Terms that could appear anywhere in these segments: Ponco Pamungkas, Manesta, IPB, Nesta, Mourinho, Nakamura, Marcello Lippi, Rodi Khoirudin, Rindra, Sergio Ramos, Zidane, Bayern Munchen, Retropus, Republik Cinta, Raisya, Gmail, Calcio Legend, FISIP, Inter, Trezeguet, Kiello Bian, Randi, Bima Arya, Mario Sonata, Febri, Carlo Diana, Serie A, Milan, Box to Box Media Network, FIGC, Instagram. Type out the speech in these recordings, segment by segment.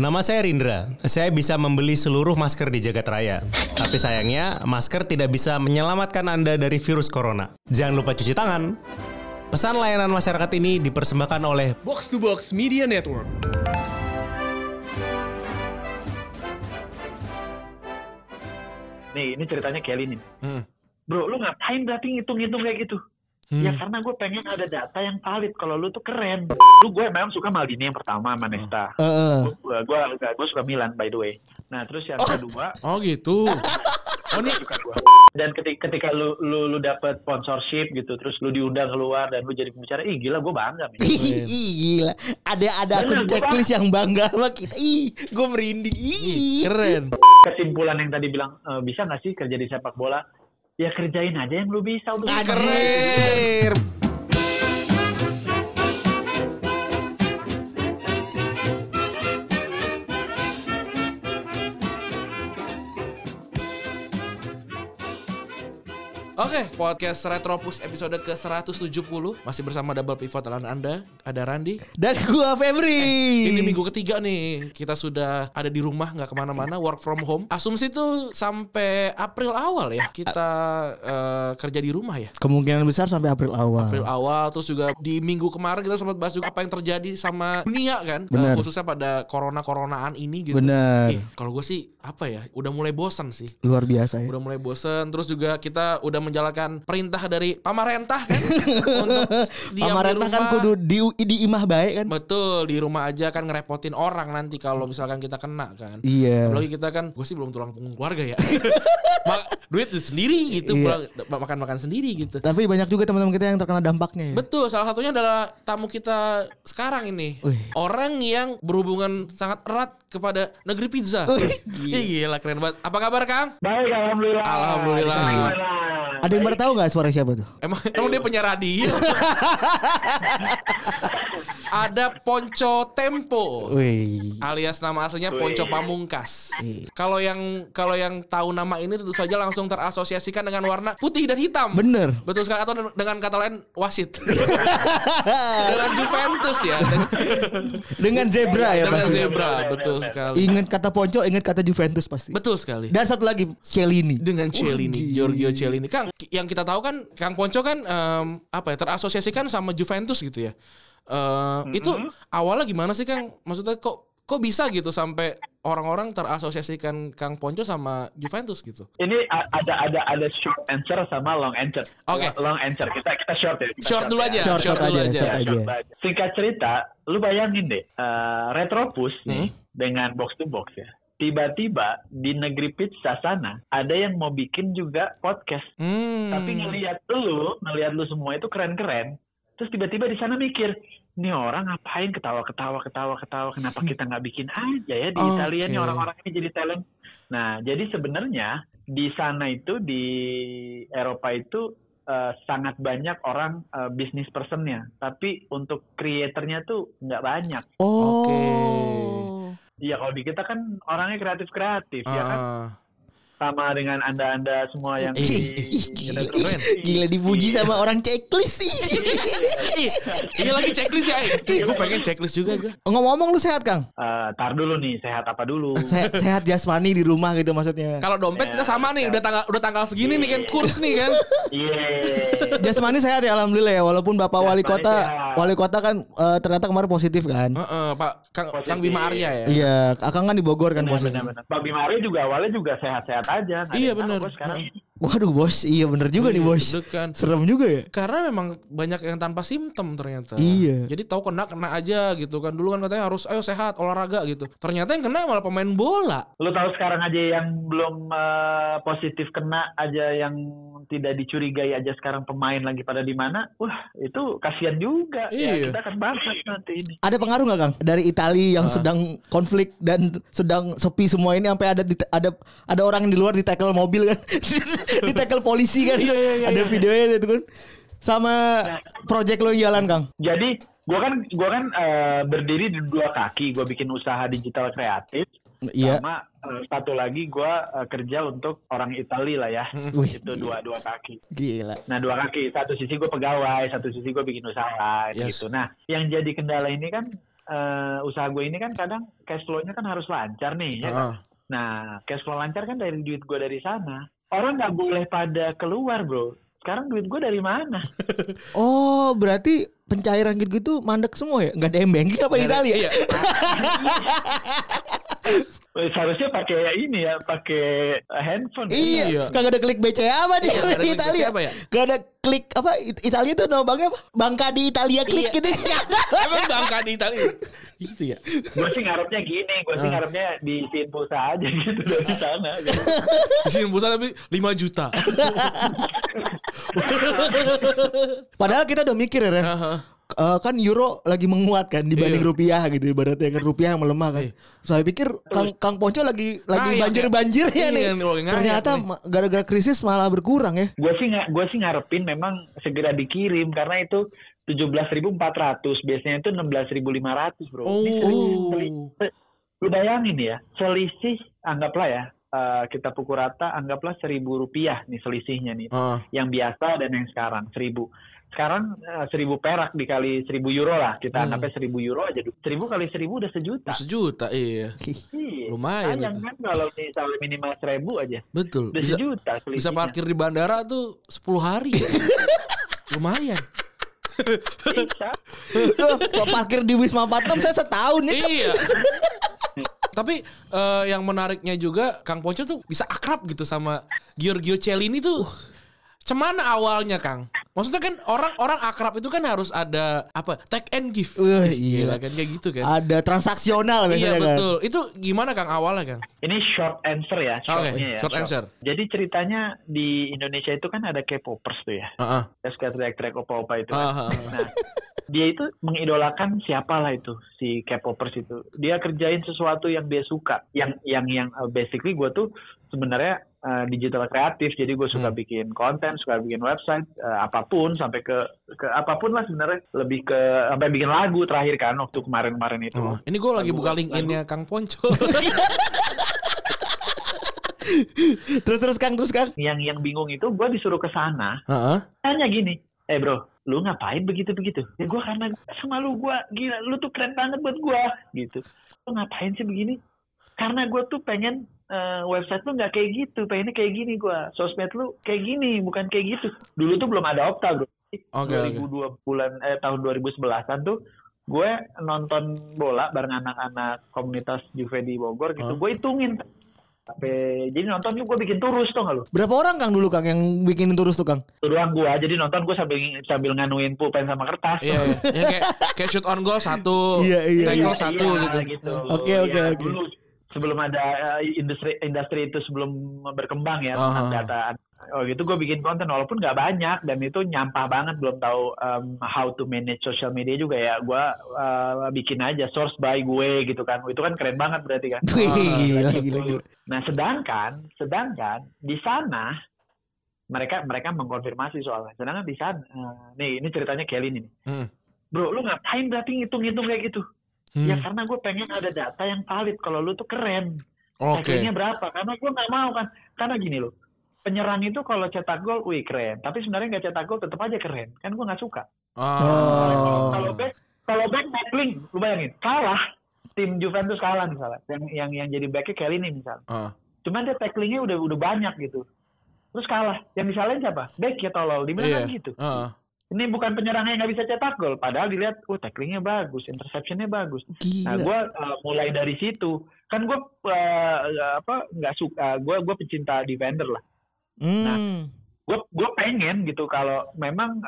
Nama saya Rindra. Saya bisa membeli seluruh masker di Jagat Raya. Tapi sayangnya, masker tidak bisa menyelamatkan Anda dari virus corona. Jangan lupa cuci tangan. Pesan layanan masyarakat ini dipersembahkan oleh Box to Box Media Network. Nih, ini ceritanya Kelly nih. Bro, lu ngapain berarti ngitung-ngitung kayak gitu? Ya karena gue pengen ada data yang valid. Kalau lu tuh keren. Lu gue memang suka Maldini yang pertama, Manesta. Gue suka Milan by the way. Nah terus yang kedua. Oh gitu. Oh nih. Dan ketika lu dapet sponsorship gitu, terus lu diundang keluar dan lu jadi pembicara. Ih gila, gue bangga. Ih gila. Ada akun checklist yang bangga sama kita. Ih gue merinding. Ih keren. Kesimpulan yang tadi bilang bisa nggak sih kerja di sepak bola? Ya kerjain aja yang lu bisa untuk karir. Oke, podcast Retropus episode ke-170. Masih bersama Double Pivot Alan Anda. Ada Randi. Dan gua Febri. Ini minggu ketiga nih. Kita sudah ada di rumah, gak kemana-mana. Work from home. Asumsi tuh sampai April awal ya. Kita kerja di rumah ya. Kemungkinan besar sampai April awal. April awal. Terus juga di minggu kemarin kita sempat bahas juga apa yang terjadi sama dunia kan. Khususnya pada corona-coronaan ini gitu. Bener. Kalau gua sih apa ya. Udah mulai bosen sih. Luar biasa ya. Udah mulai bosen. Terus juga kita udah menjalankan perintah dari pamarentah kan. Untuk diam pamarentah di rumah, kan kudu diimah baik kan. Betul, di rumah aja kan ngerepotin orang nanti kalau misalkan kita kena kan. Iya. Apalagi kita kan gue sih belum tulang punggung keluarga ya. Duit sendiri gitu, iya. Makan-makan sendiri gitu. Tapi banyak juga teman-teman kita yang terkena dampaknya ya? Betul, salah satunya adalah tamu kita sekarang ini. Orang yang berhubungan sangat erat kepada negeri pizza. Gila keren banget. Apa kabar Kang? Baik, alhamdulillah. Alhamdulillah. Ada yang baru tahu nggak suara siapa tuh? Emang dia penyiar radio. Ada Ponco Tempo, alias nama aslinya Ponco Pamungkas. Kalau yang tahu nama ini tentu saja langsung terasosiasikan dengan warna putih dan hitam. Bener. Betul sekali, atau dengan kata lain wasit. Dengan Juventus ya. Dengan zebra ya. Dengan zebra, betul sekali. Ingat kata Ponco, ingat kata Juventus pasti. Betul sekali. Dan satu lagi Chiellini. Dengan Chiellini, Giorgio Chiellini. Kang, yang kita tahu kan Kang Ponco kan terasosiasikan sama Juventus gitu ya. Itu awalnya gimana sih Kang? Maksudnya kok bisa gitu sampai orang-orang terasosiasikan Kang Ponco sama Juventus gitu. Ini ada short answer sama long answer. Oke. Long answer kita short ya. Short dulu aja. Singkat cerita, lu bayangin deh, Retropus nih dengan box to box ya. Tiba-tiba di negeri pizza sana ada yang mau bikin juga podcast. Tapi ngelihat lu semua itu keren-keren. Terus tiba-tiba di sana mikir, nih orang ngapain ketawa-ketawa. Kenapa kita nggak bikin aja ya di Italia nih orang-orang ini jadi talent. Nah jadi sebenarnya di sana itu di Eropa itu sangat banyak orang bisnis personnya, tapi untuk kreatornya tuh nggak banyak. Iya, kalau di kita kan orangnya kreatif ya kan, sama dengan anda semua yang gila dipuji sama orang checklist sih. Ini lagi checklist ya. Gue pengen checklist juga gue. Ngomong-ngomong lu sehat Kang? Tar dulu nih, sehat apa dulu? Sehat jasmani di rumah gitu maksudnya. Kalau dompet kita sama nih, udah tanggal segini nih kan, kurs nih kan. Iya. Jasmani sehat ya alhamdulillah ya, walaupun Bapak Wali Kota kan ternyata kemarin positif kan. Pak Kang Bima Arya ya. Iya, Kang kan di Bogor kan positif. Pak Bima Arya juga awalnya juga sehat-sehat aja. Iya benar. Waduh bos, iya bener juga nih bos. Deg-degan. Serem juga ya. Karena memang banyak yang tanpa simptom ternyata. Iya. Jadi tahu kena aja gitu kan. Dulu kan katanya harus ayo sehat, olahraga gitu. Ternyata yang kena malah pemain bola. Lu tahu sekarang aja yang belum positif kena aja, yang tidak dicurigai aja sekarang pemain lagi pada di mana. Wah, itu kasihan juga. Iya. Ya, kita akan bahas nanti ini. Ada pengaruh nggak Kang dari Italia yang sedang konflik dan sedang sepi semua ini, sampai ada orang yang di luar ditackle mobil kan? Ditackle polisi kan. Iya. Ada videonya itu kan. Sama project lo jalan Kang. Jadi gua kan berdiri di dua kaki. Gua bikin usaha digital kreatif. Iya. Sama satu lagi gue kerja untuk orang Italia lah ya. Itu dua kaki. Gila. Nah dua kaki. Satu sisi gue pegawai, satu sisi gue bikin usaha gitu. Nah yang jadi kendala ini kan usaha gue ini kan kadang cash flow-nya kan harus lancar nih, ya kan? Nah, cash flow lancar kan dari duit gue dari sana. Orang nggak boleh pada keluar, bro. Sekarang duit gue dari mana? Oh, berarti pencairan gitu-gitu mandek semua ya? Nggak ada banking apa di Italia? Iya. Seharusnya pakai ini ya, pakai handphone. Iya. Kagak ada klik BCA apa di Italia? Kagak ada klik apa? Italia tuh nama banknya apa? Bangka di Italia klik gitu. Emang bangka di Italia? Gitu ya. Gue sih ngarepnya gini, gue sih ngarepnya di SINPUSA aja gitu di sana. Di SINPUSA tapi 5 juta. Padahal kita udah mikir ya, Ren. Kan euro lagi menguat kan dibanding rupiah gitu, ibaratnya kan rupiah yang melemah kan. Saya pikir Kang Ponco lagi banjir-banjirnya nih. Ternyata gara-gara krisis malah berkurang ya. Gue sih ngarepin memang segera dikirim karena itu 17.400 biasanya itu 16.500 bro. Oh. Ini lu bayangin ya, selisih anggaplah ya. Kita pukul rata anggaplah Rp1.000 nih selisihnya nih, yang biasa dan yang sekarang Rp1.000. Sekarang Rp1.000 dikali Rp1.000 lah, kita anggapnya Rp1.000 aja. Rp1.000 kali Rp1.000 udah sejuta. Sejuta, iya. Lumayan. Sayang kan kalau misalnya minimal Rp1.000 aja. Betul. Udah bisa, sejuta selisihnya. Bisa parkir di bandara tuh 10 hari. Ya. Lumayan. Parkir di Wisma Patam saya setahun nih. Iya. Tapi yang menariknya juga Kang Ponco tuh bisa akrab gitu sama Giorgio Chiellini tuh. Cemana awalnya Kang? Maksudnya kan orang-orang akrab itu kan harus ada apa? Take and give. Iya kan kayak gitu kan. Ada transaksional biasanya. Iya betul. Kan? Itu gimana Kang awalnya Kang? Ini short answer ya, short answer. Jadi ceritanya di Indonesia itu kan ada K-popers tuh ya. Heeh. Suka teriak-teriak opa-opa itu kan. Nah, dia itu mengidolakan siapalah itu si K-popers itu. Dia kerjain sesuatu yang dia suka. Yang basically gue tuh sebenarnya digital kreatif. Jadi gue suka bikin konten, suka bikin website, apapun sampai ke apapun lah sebenarnya, lebih ke sampai bikin lagu terakhir kan waktu kemarin-kemarin itu. Ini gue lagi buka LinkedIn-nya Kang Ponco. terus Kang. Yang bingung itu gue disuruh ke sana. Tanya gini, bro, lu ngapain begitu-begitu? Ya gue karena sama lu, gue gila, lu tuh keren banget buat gue gitu. Lu ngapain sih begini? Karena gue tuh pengen website lu nggak kayak gitu, pengennya kayak gini gue. Sosmed lu kayak gini, bukan kayak gitu. Dulu tuh belum ada Opta bro. Okay, 2002 tahun 2011an tuh gue nonton bola bareng anak-anak komunitas Juve di Bogor gitu. Gue hitungin. Jadi nonton tuh gue bikin turus tuh nggak lu? Berapa orang Kang dulu Kang yang bikin turus tuh Kang? Doang gue, jadi nonton gue sambil nganuin pulpen sama kertas. Iya. Ya, kayak shoot on goal 1, tackle 1 gitu. Oke. Sebelum ada industri itu sebelum berkembang ya tentang data. Gitu gue bikin konten walaupun nggak banyak dan itu nyampah banget, belum tahu how to manage social media juga ya. Gue bikin aja source by gue gitu kan, itu kan keren banget berarti kan. Gila. Nah sedangkan di sana mereka mengkonfirmasi soalnya, sedangkan di sana nih ini ceritanya Kelly ini, bro lu ngapain berarti ngitung kayak gitu? Ya karena gue pengen ada data yang valid kalau lu tuh keren, akhirnya berapa, karena gue nggak mau kan, karena gini loh. Penyerang itu kalau cetak gol, wih keren. Tapi sebenarnya nggak cetak gol tetap aja keren. Kan gue nggak suka. Kalau back tackling, lu bayangin kalah. Tim Juventus kalah misalnya. Yang jadi backnya Kelly ini misalnya. Cuman dia tacklingnya udah banyak gitu. Terus kalah. Yang disalahin siapa? Back ya tolol. Di mana kan gitu. Ini bukan penyerangnya yang nggak bisa cetak gol. Padahal dilihat, tacklingnya bagus, interceptionnya bagus. Gila. Nah gue mulai dari situ. Kan gue nggak suka. Gue pecinta defender lah. Nah, gue pengen gitu kalau memang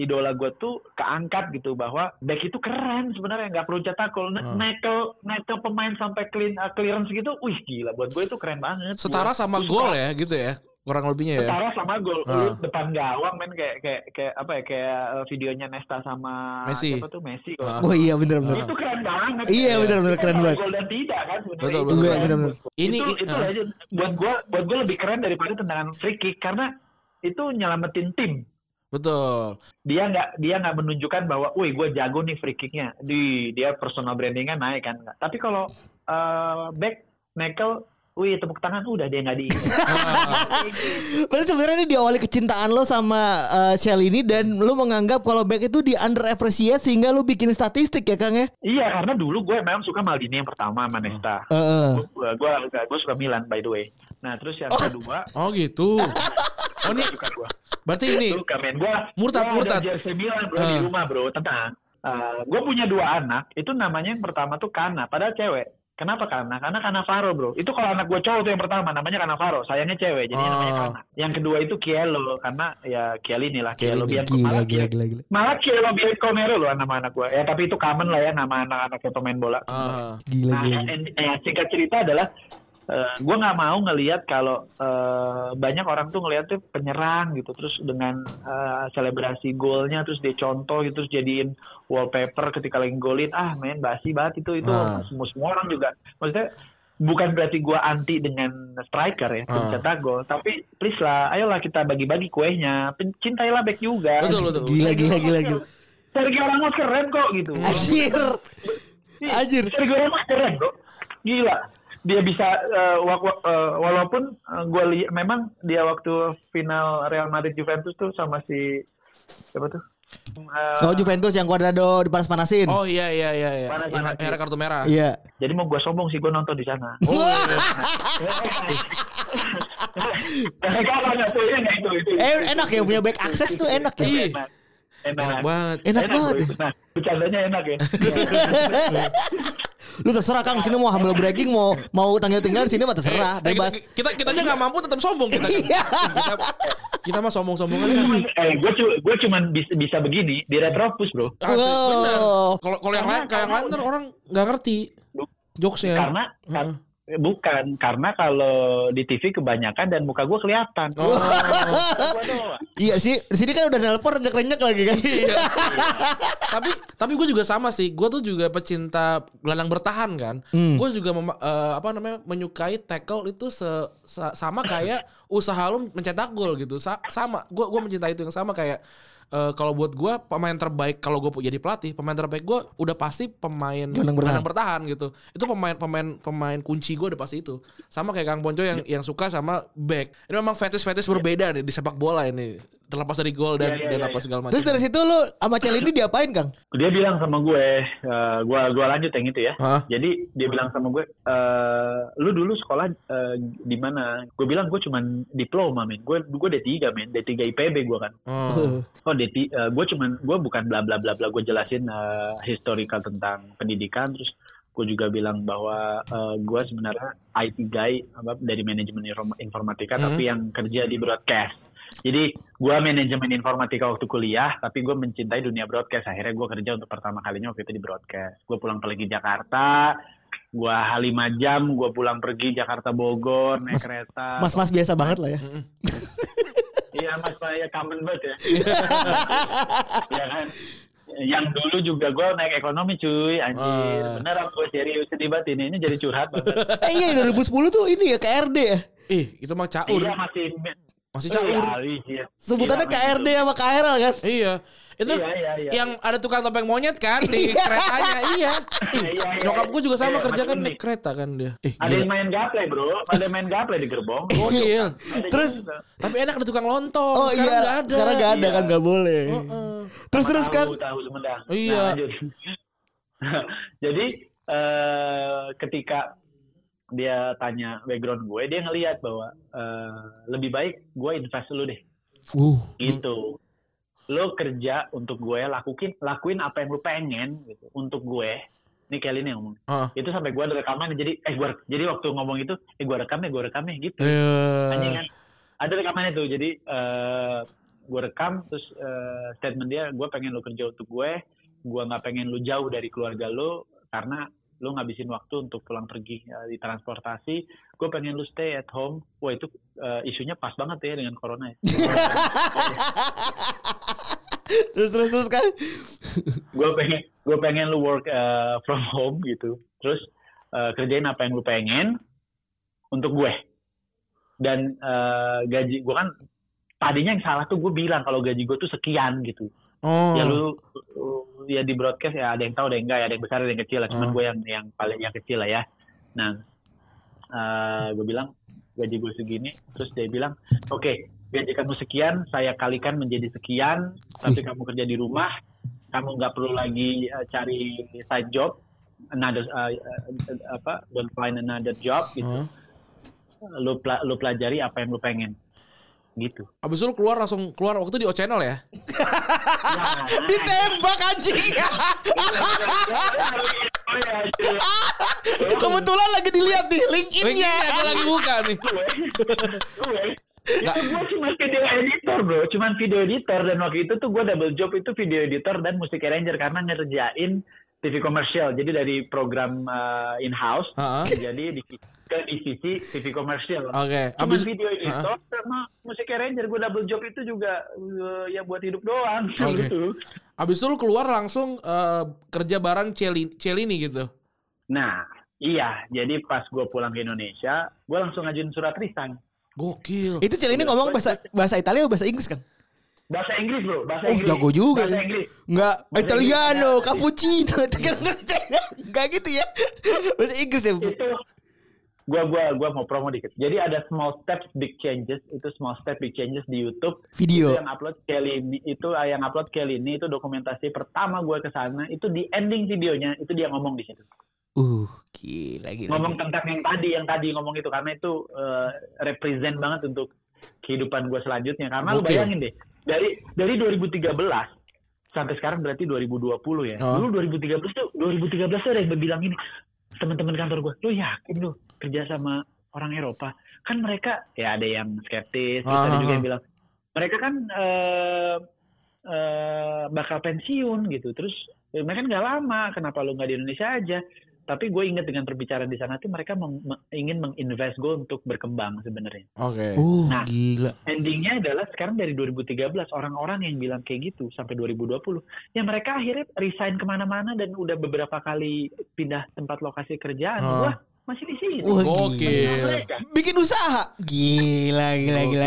idola gue tuh keangkat gitu bahwa back itu keren sebenarnya, nggak perlu cetak gol, nekel pemain sampai clearance gitu, wih gila, buat gue itu keren banget. Setara sama gol ya gitu ya kurang lebihnya ya. Setara sama gol, lu depan gawang men kayak apa ya, kayak videonya Nesta sama Messi. Siapa tuh Messi? Oh iya benar. Itu keren banget. Iya benar keren banget. Gol dan tidak kan sebenarnya. Betul. Itu aja buat gua lebih keren daripada tendangan free kick karena itu nyelamatin tim. Betul. Dia nggak menunjukkan bahwa, wih gue jago nih free kicknya. Dia personal brandingnya naik kan. Tapi kalau back nekel wih tepuk tangan udah dia nggak di. Berarti sebenarnya ini diawali kecintaan lo sama Chiellini dan lo menganggap kalau back itu di underappreciate sehingga lo bikin statistik ya Kang ya? Iya karena dulu gue memang suka Maldini yang pertama, Manesta. Gue suka Milan by the way. Nah terus yang kedua. Oh gitu. Oh ini suka gue. Berarti ini. Suka men gue. Murtad. Ada jersey Milan bro di rumah bro tenang. Gue punya dua anak itu namanya yang pertama tuh Kana padahal cewek. Kenapa Kana? Karena Cannavaro bro. Itu kalau anak gue cowok tuh yang pertama namanya Cannavaro. Sayangnya cewek jadi namanya Kana. Yang kedua itu Kiello. Karena ya Chiellini lah. Kiello Bian. Malah Kiello Bian Komero loh nama anak gue. Ya tapi itu common lah ya nama anak-anaknya pemain bola. Singkat cerita adalah gue nggak mau ngelihat kalau banyak orang tuh ngelihatnya penyerang gitu terus dengan selebrasi golnya terus dia contoh gitu terus jadiin wallpaper ketika lagi golin ah men basi banget itu semua orang juga maksudnya bukan berarti gue anti dengan striker ya pencetak gol tapi please lah ayolah kita bagi-bagi kuenya cintailah back juga betul. Gila. Sergio Ramos keren kok gitu anjir Sergio Ramos keren kok gila. Dia bisa walaupun gue lihat memang dia waktu final Real Madrid Juventus tuh sama si siapa tuh? Juventus yang Cuadrado dipanas-panasin. Oh iya. Era kartu merah. Iya. Jadi mau gue sombong sih gue nonton di sana. Oh. Enak ya punya back access tuh enak ya. Enak banget. Nah, bercandanya enak ya. Lu terserah Kang sini mau humble bragging mau tanggal-tanggal sini mah terserah bebas. Kita aja enggak mampu tetap sombong kita mah sombong-sombongan kan. Gue cuman bisa begini di Retropus, bro. Kalau yang lain orang enggak ngerti jokesnya. Karena bukan karena kalau di TV kebanyakan dan muka gue kelihatan. Iya sih, di sini kan udah nelpon renjek lagi kan. Tapi gue juga sama sih. Gue tuh juga pecinta gelandang bertahan kan. Gue juga menyukai tackle itu sama kayak usaha lo mencetak gol gitu. Sama. Gue mencintai itu yang sama kayak kalau buat gue pemain terbaik kalau gue jadi pelatih pemain terbaik gue udah pasti pemain bertahan gitu itu pemain kunci gue udah pasti itu sama kayak Kang Ponco yang suka sama back ini memang fetish berbeda nih di sepak bola ini terlepas dari gol dan segala macam. Terus dari situ lu sama Chiellini diapain Kang? Dia bilang sama gue gue lanjut yang itu ya. Huh? Jadi dia bilang sama gue lu dulu sekolah di mana? Gue bilang gue cuman diploma men. Gue D3 men, D3 IPB gue kan. Gue bukan bla bla bla bla gue jelasin historical tentang pendidikan terus gue juga bilang bahwa gue sebenarnya IT guy dari manajemen informatika tapi yang kerja di broadcast. Jadi gue manajemen informatika waktu kuliah tapi gue mencintai dunia broadcast. Akhirnya gue kerja untuk pertama kalinya waktu itu di broadcast. Gue pulang pergi Jakarta, gue 5 jam gue pulang pergi Jakarta Bogor naik kereta. Mas biasa banget lah ya. Iya mas saya common banget ya. Ya kan. Yang dulu juga gue naik ekonomi cuy anjir. Bener aku serius sedih banget ini jadi curhat banget. Iya 2010 tuh ini ya KRD ya. Itu mah caur. Iya masih caur. Iya. Sebutannya iya, KRD itu. Sama KRL kan. Iya. Itu iya. Yang ada tukang topeng monyet kan di keretanya. Iya. Nyokap gue juga sama kerja kan di kereta kan dia. Ada yang main gaple bro. Ada main gaple di gerbong. Iya. Terus tapi enak ada tukang lontong. Oh sekarang iya. Gak ada. Sekarang gak ada kan gak boleh. Terus kan. Tahu iya. Nah, jadi ketika dia tanya background gue, dia ngelihat bahwa lebih baik gue invest dulu deh. Gitu. Lo kerja untuk gue, lakuin apa yang lo pengen gitu untuk gue. Ini Kelly nih ngomong. Itu sampai gue rekaman jadi jadi waktu ngomong itu gue rekamnya gitu. Anjingan. Ada rekamannya tuh. Jadi gue rekam terus statement dia, gue pengen lo kerja untuk gue enggak pengen lo jauh dari keluarga lo karena lu ngabisin waktu untuk pulang pergi di transportasi, gue pengen lu stay at home. Wah itu isunya pas banget ya dengan corona ya. terus kan? gue pengen lu work from home gitu. Terus kerjain apa yang lu pengen untuk gue. Dan gaji gue kan tadinya yang salah tuh gue bilang kalau gaji gue tuh sekian gitu. Ya lu ya di broadcast ya ada yang tahu ada yang enggak ya ada yang besar ada yang kecil lah cuman gue yang paling yang kecil lah ya. Nah gue bilang gaji gue segini, terus dia bilang oke, gaji kamu sekian saya kalikan menjadi sekian, tapi kamu kerja di rumah, kamu nggak perlu lagi cari side job, another don't find another job gitu. Lu pelajari apa yang lu pengen gitu. Abis itu lu keluar, langsung keluar waktu di O Channel ya? Nah, ditembak anjing. Kebetulan lagi dilihat nih LinkedIn-nya. Ada lagi buka nih. Itu gue cuma video editor bro, cuman video editor, dan waktu itu tuh gue double job itu video editor dan musik arranger karena ngerjain TV komersial. Jadi dari program in-house jadi ke divisi TV komersial. Oke. Cuman abis video editor sama musik arranger, gue double job itu juga ya buat hidup doang. Gitu. Abis itu lu keluar langsung kerja bareng Chiellini gitu. Nah iya, jadi pas gue pulang ke Indonesia gue langsung ngajuin surat resign. Gokil. Itu Chiellini ngomong bahasa Italia atau bahasa Inggris kan? Bahasa Inggris bro, bahasa Inggris. Jago juga. Bahasa Inggris. Enggak, Italiano, Inggris. Cappuccino, enggak gitu ya. Bahasa Inggris ya. Itu gua mau promo dikit. Jadi ada small steps big changes, itu small step big changes di YouTube. Video. Itu yang upload Chiellini, itu dokumentasi pertama gua ke sana, itu di ending videonya itu dia ngomong di situ. Gila. Ngomong tentang yang tadi ngomong itu, karena itu represent banget untuk kehidupan gua selanjutnya. Karena lu bayangin deh, dari 2013 sampai sekarang berarti 2020 ya. Dulu 2013 tuh ada yang bilang gini, teman-teman kantor gue, lu yakin lu kerja sama orang Eropa? Kan mereka ya ada yang skeptis, ada juga yang bilang mereka kan bakal pensiun gitu. Terus mereka kan nggak lama, kenapa lu nggak di Indonesia aja? Tapi gue ingat dengan perbicaraan di sana tuh mereka ingin menginvest gue untuk berkembang sebenarnya. Oke. Nah, gila. Endingnya adalah sekarang dari 2013 orang-orang yang bilang kayak gitu sampai 2020, ya mereka akhirnya resign kemana-mana dan udah beberapa kali pindah tempat lokasi kerjaan. Wah, masih di sini. Gokil. Bikin usaha. Gila. Emang. Gue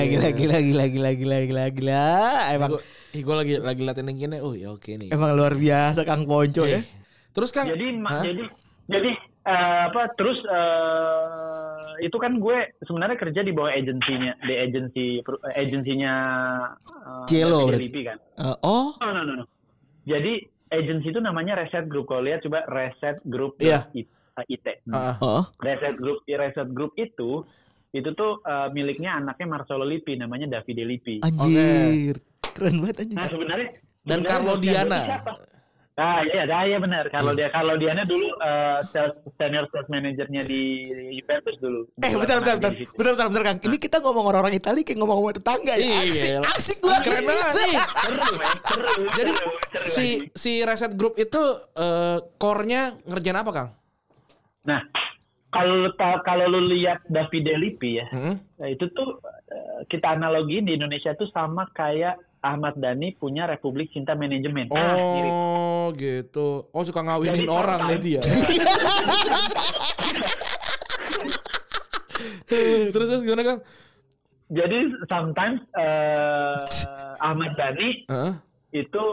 lagi latihan ini. Ya oke nih. Emang luar biasa Kang Ponco ya. Terus Kang. Jadi itu kan gue sebenarnya kerja di bawah agensinya Kiello Bian kan. No. Jadi agensi itu namanya Reset Group. Kalau lihat coba Reset Group IT. Reset Group itu tuh miliknya anaknya Marcelo Lippi, namanya Davide Lippi. Anjir. Okay. Keren banget anjir. Nah, sebenarnya Carlo Diana. Iya benar. Kalau dianya dulu senior sales manajernya di Juventus dulu. Bentar Kang. Ini kita ngomong orang-orang Italia kayak ngomong tetangga ya. Asik banget. Keren banget nih. Seru. Jadi si Reset Group itu core-nya ngerjain apa, Kang? Nah, kalau lu lihat Davide Lippi ya. Itu tuh kita analogiin di Indonesia tuh sama kayak Ahmad Dhani punya Republik Cinta Manajemen. Gitu. Suka ngawinin orang berarti ya. Terus gimana Kang? Jadi sometimes Ahmad Dhani itu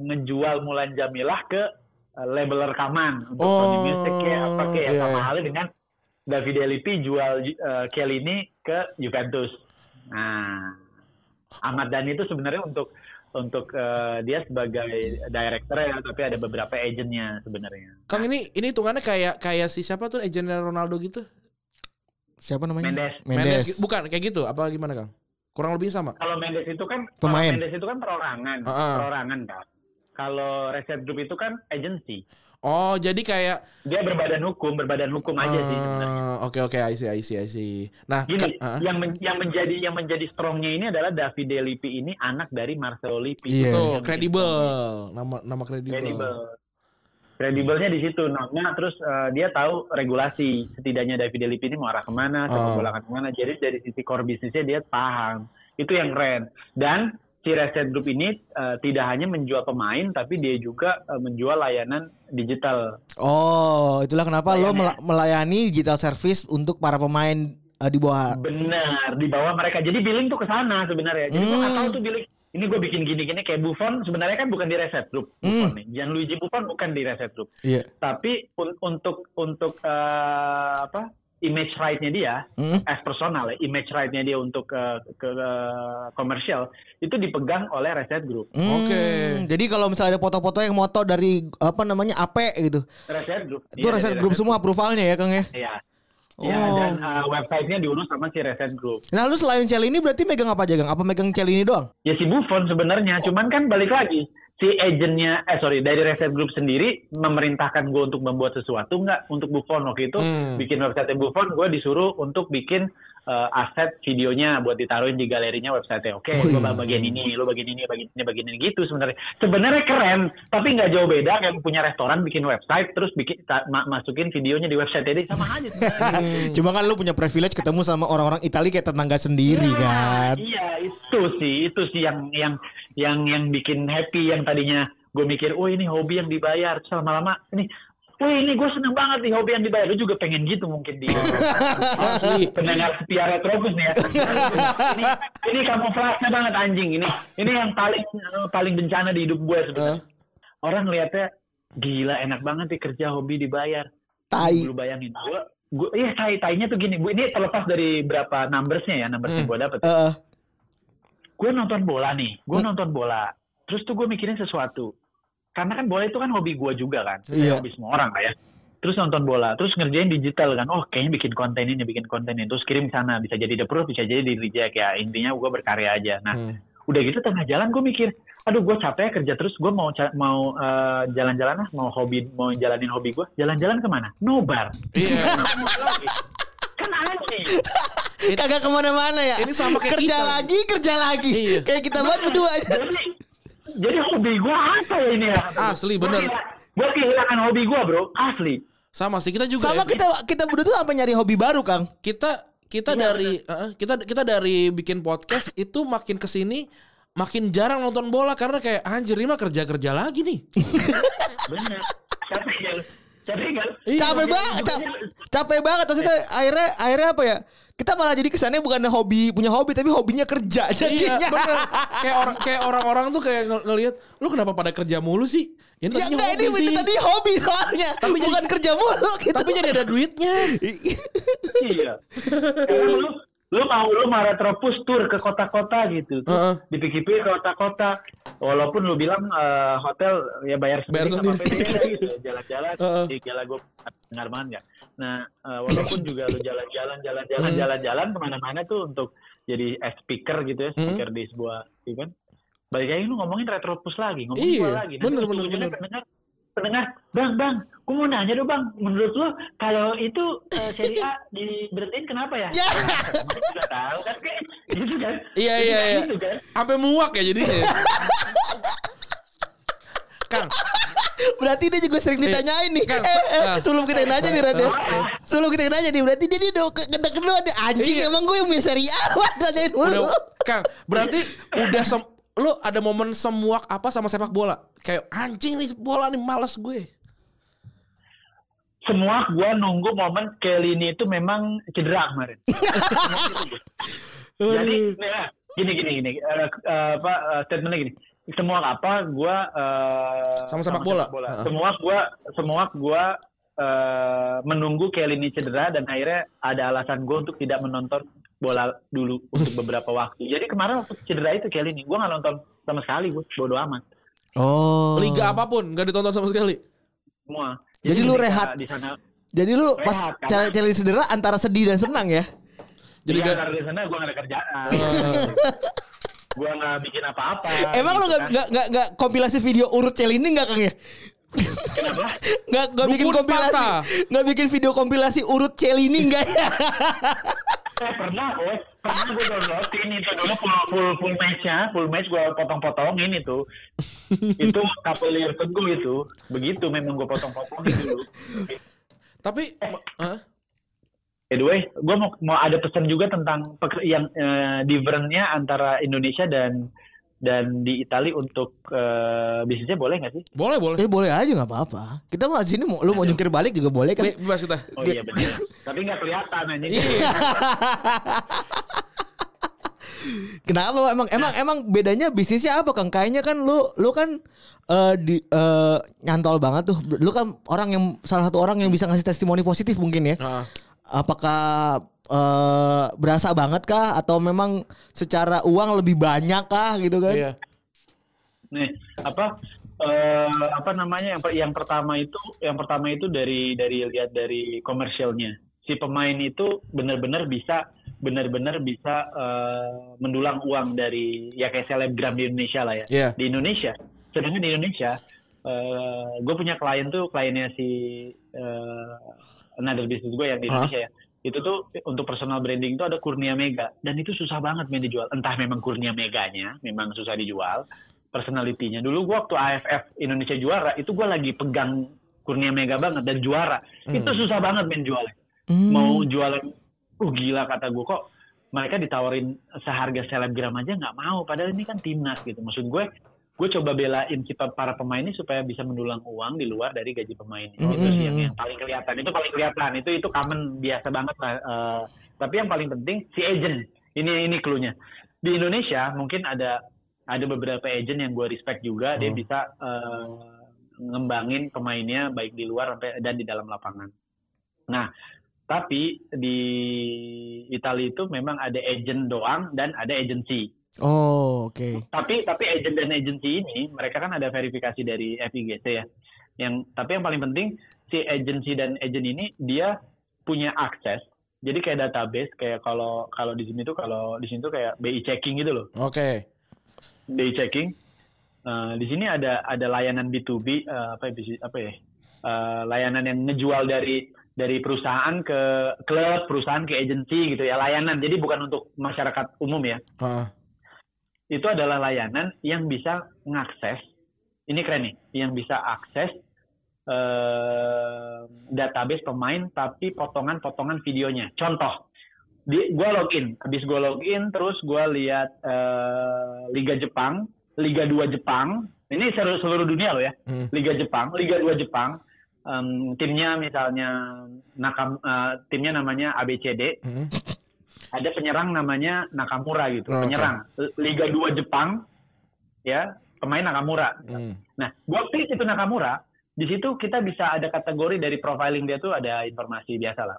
ngejual Mulan Jamilah ke label rekaman untuk Sony Music kayak apa kayak sama halnya dengan Davide Lippi jual Kelly ini ke Juventus. Nah, Ahmad Dhani itu sebenarnya untuk dia sebagai director ya, tapi ada beberapa agennya sebenarnya. Kang ini hitungannya kayak si siapa tuh agennya Ronaldo gitu? Siapa namanya? Mendes. Bukan kayak gitu, apa gimana Kang? Kurang lebih sama. Kalau Mendes itu kan pemain. Mendes itu kan perorangan. Perorangan kan. Kalau Reset Group itu kan agency. Jadi kayak dia berbadan hukum aja sih sebenarnya. Oke, I see. Nah, gini, yang menjadi strongnya ini adalah Davide Lippi ini anak dari Marcelo Lippi. Itu kredibel. Nama kredibel. Kredibelnya di situ. Nah, terus dia tahu regulasi. Setidaknya Davide Lippi ini mau arah kemana, sepak bola kemana. Jadi dari sisi core bisnisnya dia paham. Itu yang keren. Dan si Reset Group ini tidak hanya menjual pemain, tapi dia juga menjual layanan digital. Itulah kenapa lo melayani digital service untuk para pemain di bawah. Benar, di bawah mereka. Jadi billing tuh ke sana sebenarnya. Jadi gue nggak tahu tuh billing. Ini gue bikin gini-gini kayak Buffon sebenarnya kan bukan di Reset Group. Gianluigi Buffon bukan di Reset Group. Yeah. Tapi untuk image right-nya dia, as personal ya, image right-nya dia untuk ke komersial itu dipegang oleh Reset Group. Oke. Jadi kalau misalnya ada foto-foto yang moto dari apa namanya AP gitu. Reset Group. Itu Reset Group semua approval-nya ya, Kang ya. Iya. Oh. Ya, dan website-nya diurus sama si Reset Group. Nah, lu selain Chiellini berarti megang apa aja, Kang? Apa megang Chiellini doang? Ya si Buffon sebenarnya, cuman kan balik lagi. Si agentnya, dari Reset Group sendiri memerintahkan gue untuk membuat sesuatu nggak untuk Buffon waktu itu, bikin website Buffon, gue disuruh untuk bikin aset videonya buat ditaruhin di galerinya website-nya. Oke, gue bagian ini, lo bagian ini gitu sebenarnya. Sebenarnya keren, tapi nggak jauh beda kayak punya restoran bikin website terus bikin masukin videonya di website ini sama aja. Cuma kan lo punya privilege ketemu sama orang-orang Italia kayak tetangga sendiri ya, kan? Iya, itu sih yang bikin happy, yang tadinya gue mikir, oh ini hobi yang dibayar, terus lama-lama ini, oh ini gue seneng banget nih hobi yang dibayar, lu juga pengen gitu mungkin di pendengar setia Retropus nih ya, ini kamuflasenya banget anjing, ini yang paling bencana di hidup gue sebenarnya. Orang liatnya gila enak banget nih kerja hobi dibayar, tai. Lu bayangin gue iya tai-tainya tuh gini, gue ini terlepas dari berapa numbersnya gue dapet. Gue nonton bola nih, terus tuh gue mikirin sesuatu, karena kan bola itu kan hobi gue juga kan, hobi semua orang lah ya. Terus nonton bola, terus ngerjain digital kan, oh kayaknya bikin konten ini, terus kirim sana, bisa jadi di-approve, bisa jadi di-reject ya, intinya gue berkarya aja. Nah, udah gitu tengah jalan gue mikir, aduh gue capek kerja terus, gue mau jalan-jalan lah, mau jalanin hobi gue, jalan-jalan kemana? Nobar. Kan aneh. Kagak kemana-mana ya. Ini sama kayak kerja lagi. Iya. Kayak kita buat berdua. Jadi hobi gue apa ya ini ya? Asli bener. Gue kehilangan hobi gue bro. Asli. Sama sih kita juga. Sama ya. Kita berdua tuh apa nyari hobi baru Kang? Kita dari bikin podcast itu makin kesini makin jarang nonton bola karena kayak anjir ini mah kerja lagi nih. Bener. Capek banget. Maksudnya akhirnya apa ya? Kita malah jadi kesannya bukan punya hobi tapi hobinya kerja jadinya. Iya, bener. Kayak orang-orang tuh kayak ngelihat, "Lu kenapa pada kerja mulu sih?" Ini tadi hobi soalnya. Tapi bukan jadi, kerja mulu gitu. Tapi jadi ada duitnya. Iya. Lu mau Retropus tour ke kota-kota gitu. Dipikir-pikir kota-kota. Walaupun lu bilang hotel ya bayar sendiri. Sama gitu. Jalan-jalan di gila gue dengar banget enggak. Nah, walaupun juga lu jalan-jalan kemana-mana tuh untuk jadi speaker gitu ya, di sebuah event. Balik lagi lu ngomongin Retropus lagi, ngomongin lagi. Bener. Pendengar, bang, gue mau nanya dong bang, menurut lo kalau itu Serie A diberhentiin kenapa ya? Sudah tahu kan, gitu kan? Iya. Sampai muak ya jadinya. Kang, berarti dia juga sering ditanyain nih. Sebelum kita nanya nih, berarti dia kedua ada anjing. Emang gue yang punya Serie A, tanyain dulu. Kang, berarti udah lu ada momen semuak apa sama sepak bola? Kayak anjing nih bola nih males gue. Semuak gue nunggu momen Chiellini itu memang cedera kemarin. Jadi nah, gini. Statementnya gini. Semuak apa gue sama sepak bola. Semuak gue menunggu Chiellini cedera dan akhirnya ada alasan gue untuk tidak menonton bola dulu untuk beberapa waktu. Jadi kemarin waktu cedera itu Chiellini, gue nggak nonton sama sekali, gue bodo amat. Oh. Liga apapun nggak ditonton sama sekali. Semua. Jadi lu rehat di sana. Jadi lu rehat, pas cari cedera antara sedih dan senang ya. Jadi antara di sana gue nggak ada kerjaan. Gue nggak bikin apa-apa. Emang gitu, lu nggak kompilasi video urut Chiellini nggak Kang ya? Nggak bikin kompilasi, nggak bikin video kompilasi urut Chiellini nggak ya? Pernah gue downloadin itu dulu full match gue potong-potongin itu. Itu kapelir teguh itu. Begitu memang gue potong-potongin dulu. Tapi anyway, gue mau ada pesan juga tentang yang different-nya antara Indonesia dan di Italia untuk bisnisnya boleh nggak sih? Boleh. Boleh aja nggak apa-apa. Kita mah sini lu mau jungkir balik juga boleh kan? Bebas kita. Oh iya benar. Tapi nggak kelihatan aja. Kenapa emang bedanya bisnisnya apa Kang? Kayaknya kan lu kan nyantol banget tuh. Lu kan orang yang salah satu orang yang bisa ngasih testimoni positif mungkin ya. Apakah berasa banget kah atau memang secara uang lebih banyak kah gitu kan? Iya. Nih, yang pertama itu dari lihat dari komersialnya. Si pemain itu benar-benar bisa mendulang uang dari ya kayak selebgram di Indonesia lah ya. Yeah. Di Indonesia. Sedangkan di Indonesia gue punya klien tuh, kliennya si another business gue yang di Indonesia ya. Itu tuh untuk personal branding tuh ada Kurnia Mega, dan itu susah banget main dijual. Entah memang Kurnia Meganya memang susah dijual, personalitinya. Dulu gue waktu AFF Indonesia juara itu gue lagi pegang Kurnia Mega banget dan juara. Itu susah banget main jualnya. Mau jualan, gila kata gue, kok mereka ditawarin seharga selebgram aja nggak mau. Padahal ini kan timnas gitu. Maksud gue coba belain si para pemain ini supaya bisa mendulang uang di luar dari gaji pemain. Itu sih yang paling kelihatan. Itu common biasa banget. Tapi yang paling penting si agent. Ini cluenya. Di Indonesia mungkin ada beberapa agent yang gue respect juga. Dia bisa ngembangin pemainnya baik di luar dan di dalam lapangan. Nah, tapi di Italia itu memang ada agent doang dan ada agency. Oh, oke. Okay. Tapi agent dan agency ini mereka kan ada verifikasi dari FIGC ya. Tapi yang paling penting si agency dan agent ini dia punya akses. Jadi kayak database, kayak kalau di sini tuh kayak BI checking gitu loh. Oke. Okay. BI checking. Di sini ada layanan B2B layanan yang ngejual dari perusahaan ke klub, perusahaan ke agensi gitu ya, layanan. Jadi bukan untuk masyarakat umum ya. Itu adalah layanan yang bisa mengakses. Ini keren nih, yang bisa akses database pemain tapi potongan-potongan videonya. Contoh, gue login terus gue lihat Liga Jepang, Liga 2 Jepang. Ini seluruh dunia loh ya. Liga Jepang, Liga 2 Jepang. Timnya misalnya timnya namanya ABCD. Ada penyerang namanya Nakamura gitu. Oh, penyerang okay. Liga 2 Jepang ya, pemain Nakamura. Nah, gua klik itu Nakamura, di situ kita bisa ada kategori dari profiling dia tuh ada informasi biasalah,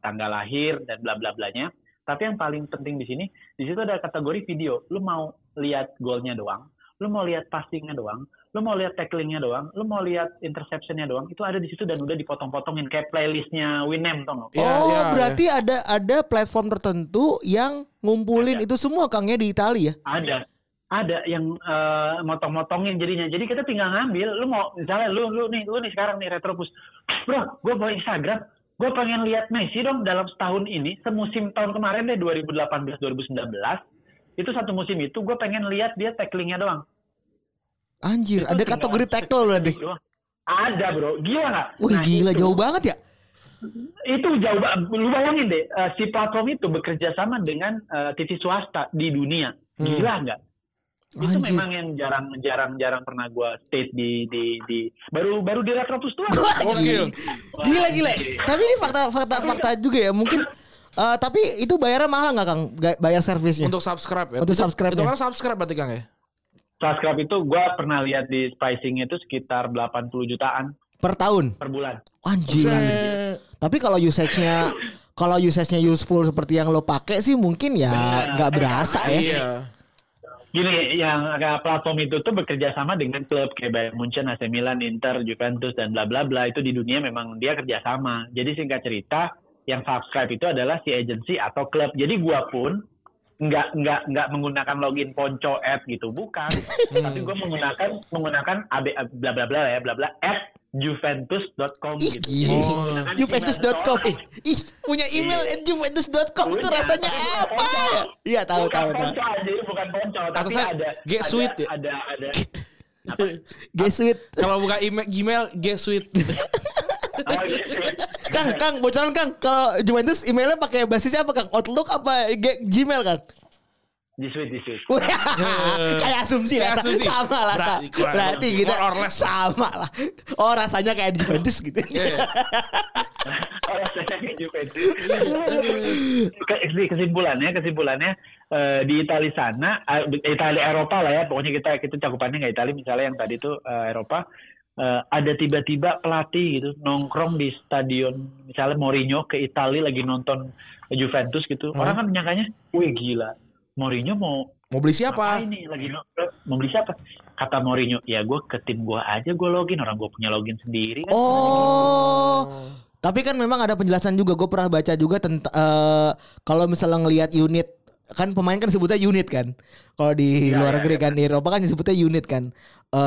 tanggal lahir dan bla bla blanya. Tapi yang paling penting di sini, di situ ada kategori video. Lu mau lihat golnya doang, lu mau lihat passingnya doang, lu mau lihat tacklingnya doang, lu mau lihat interceptionnya doang, itu ada di situ dan udah dipotong-potongin kayak playlistnya Winem, tau nggak? Berarti ada platform tertentu yang ngumpulin itu semua, Kangnya, di Italia ya? Ada yang motong-motongin jadinya. Jadi kita tinggal ngambil. Lu mau misalnya lu nih sekarang nih Retropus, bro, gue bawa Instagram, gue pengen lihat Messi dong dalam setahun ini, semusim tahun kemarin deh 2018-2019, itu satu musim itu gue pengen lihat dia tacklingnya doang. Anjir, itu ada kategori tackle loh deh. Ada bro, gila nggak? Wih, nah, gila itu. Jauh banget ya? Itu jauh banget. Lu bayangin deh, si platform itu bekerja sama dengan TV swasta di dunia. Gila nggak? Itu memang yang jarang pernah gue state di baru di Retropus tuh. Gila. Tapi ini fakta juga ya mungkin. Tapi itu bayarnya mahal nggak, Kang? Bayar servisnya? Untuk subscribe ya? Untuk subscribe. Itu kan subscribe berarti, Kang ya? Subscribe itu gue pernah lihat di pricingnya itu sekitar 80 jutaan per tahun, per bulan. Anjir. Tapi kalau usage-nya useful seperti yang lo pakai sih mungkin ya nggak berasa ya. Iya. Gini, yang platform itu tuh bekerja sama dengan klub kayak Bayern Munchen, AC Milan, Inter, Juventus dan bla bla bla. Itu di dunia memang dia kerjasama. Jadi singkat cerita, yang subscribe itu adalah si agency atau klub. Jadi gue pun nggak menggunakan login ponco app gitu, bukan. Tapi gue menggunakan ab bla bla bla ya, bla bla app juventus.com gitu. Juventus.com. Ih, punya email @juventus.com itu rasanya apa? Iya, tahu. Bukan ponco, tapi ada G Suite. Kalau buka email G Suite. Kang, bocoran Kang, kalau Juventus emailnya pakai basisnya apa, Kang? Outlook apa Gmail, Kang? G Suite. Kayak asumsi lah, sama lah. Berarti kita sama lah. Oh, rasanya kayak Juventus gitu. Rasanya kayak Juventus. Kesimpulannya di Italia sana, Italia Eropa lah ya. Pokoknya kita cakupannya nggak Italia, misalnya yang tadi itu Eropa. ada tiba-tiba pelatih gitu nongkrong di stadion misalnya Mourinho ke Italia lagi nonton Juventus gitu, orang kan menyangkanya, wih gila, Mourinho mau beli siapa? Ini lagi nongkrong, mau beli siapa? Kata Mourinho, ya gue ke tim gue aja, gue login, orang gue punya login sendiri. Kan? Oh, tapi kan memang ada penjelasan juga, gue pernah baca juga tentang kalau misalnya ngelihat unit. Kan pemain kan sebutnya unit kan, kalau di luar negeri kan, di Eropa kan sebutnya unit kan,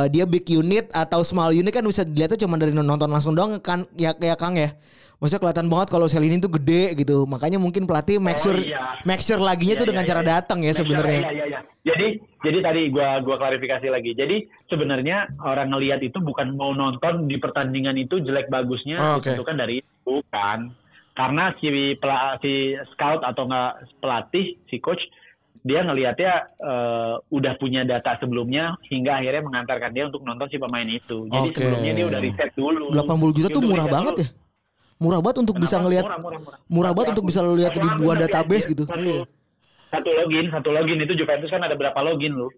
dia big unit atau small unit kan bisa dilihatnya cuma dari nonton langsung doang kan, ya Kang ya, maksudnya kelihatan banget kalau Chiellini tuh gede gitu, makanya mungkin pelatih make sure laginya tuh dengan cara datang ya sebenarnya. Jadi tadi gua klarifikasi lagi. Jadi sebenarnya orang ngelihat itu bukan mau nonton di pertandingan itu jelek bagusnya, ditentukan dari itu kan. Karena si scout atau nggak pelatih, si coach, dia ngelihatnya udah punya data sebelumnya hingga akhirnya mengantarkan dia untuk nonton si pemain itu. Jadi sebelumnya dia udah riset dulu. 80 juta tuh murah banget dulu. Ya? Murah banget untuk bisa ngelihat, murah banget untuk bisa lihat ribuan database gitu. Satu login itu Juventus kan ada berapa login lu?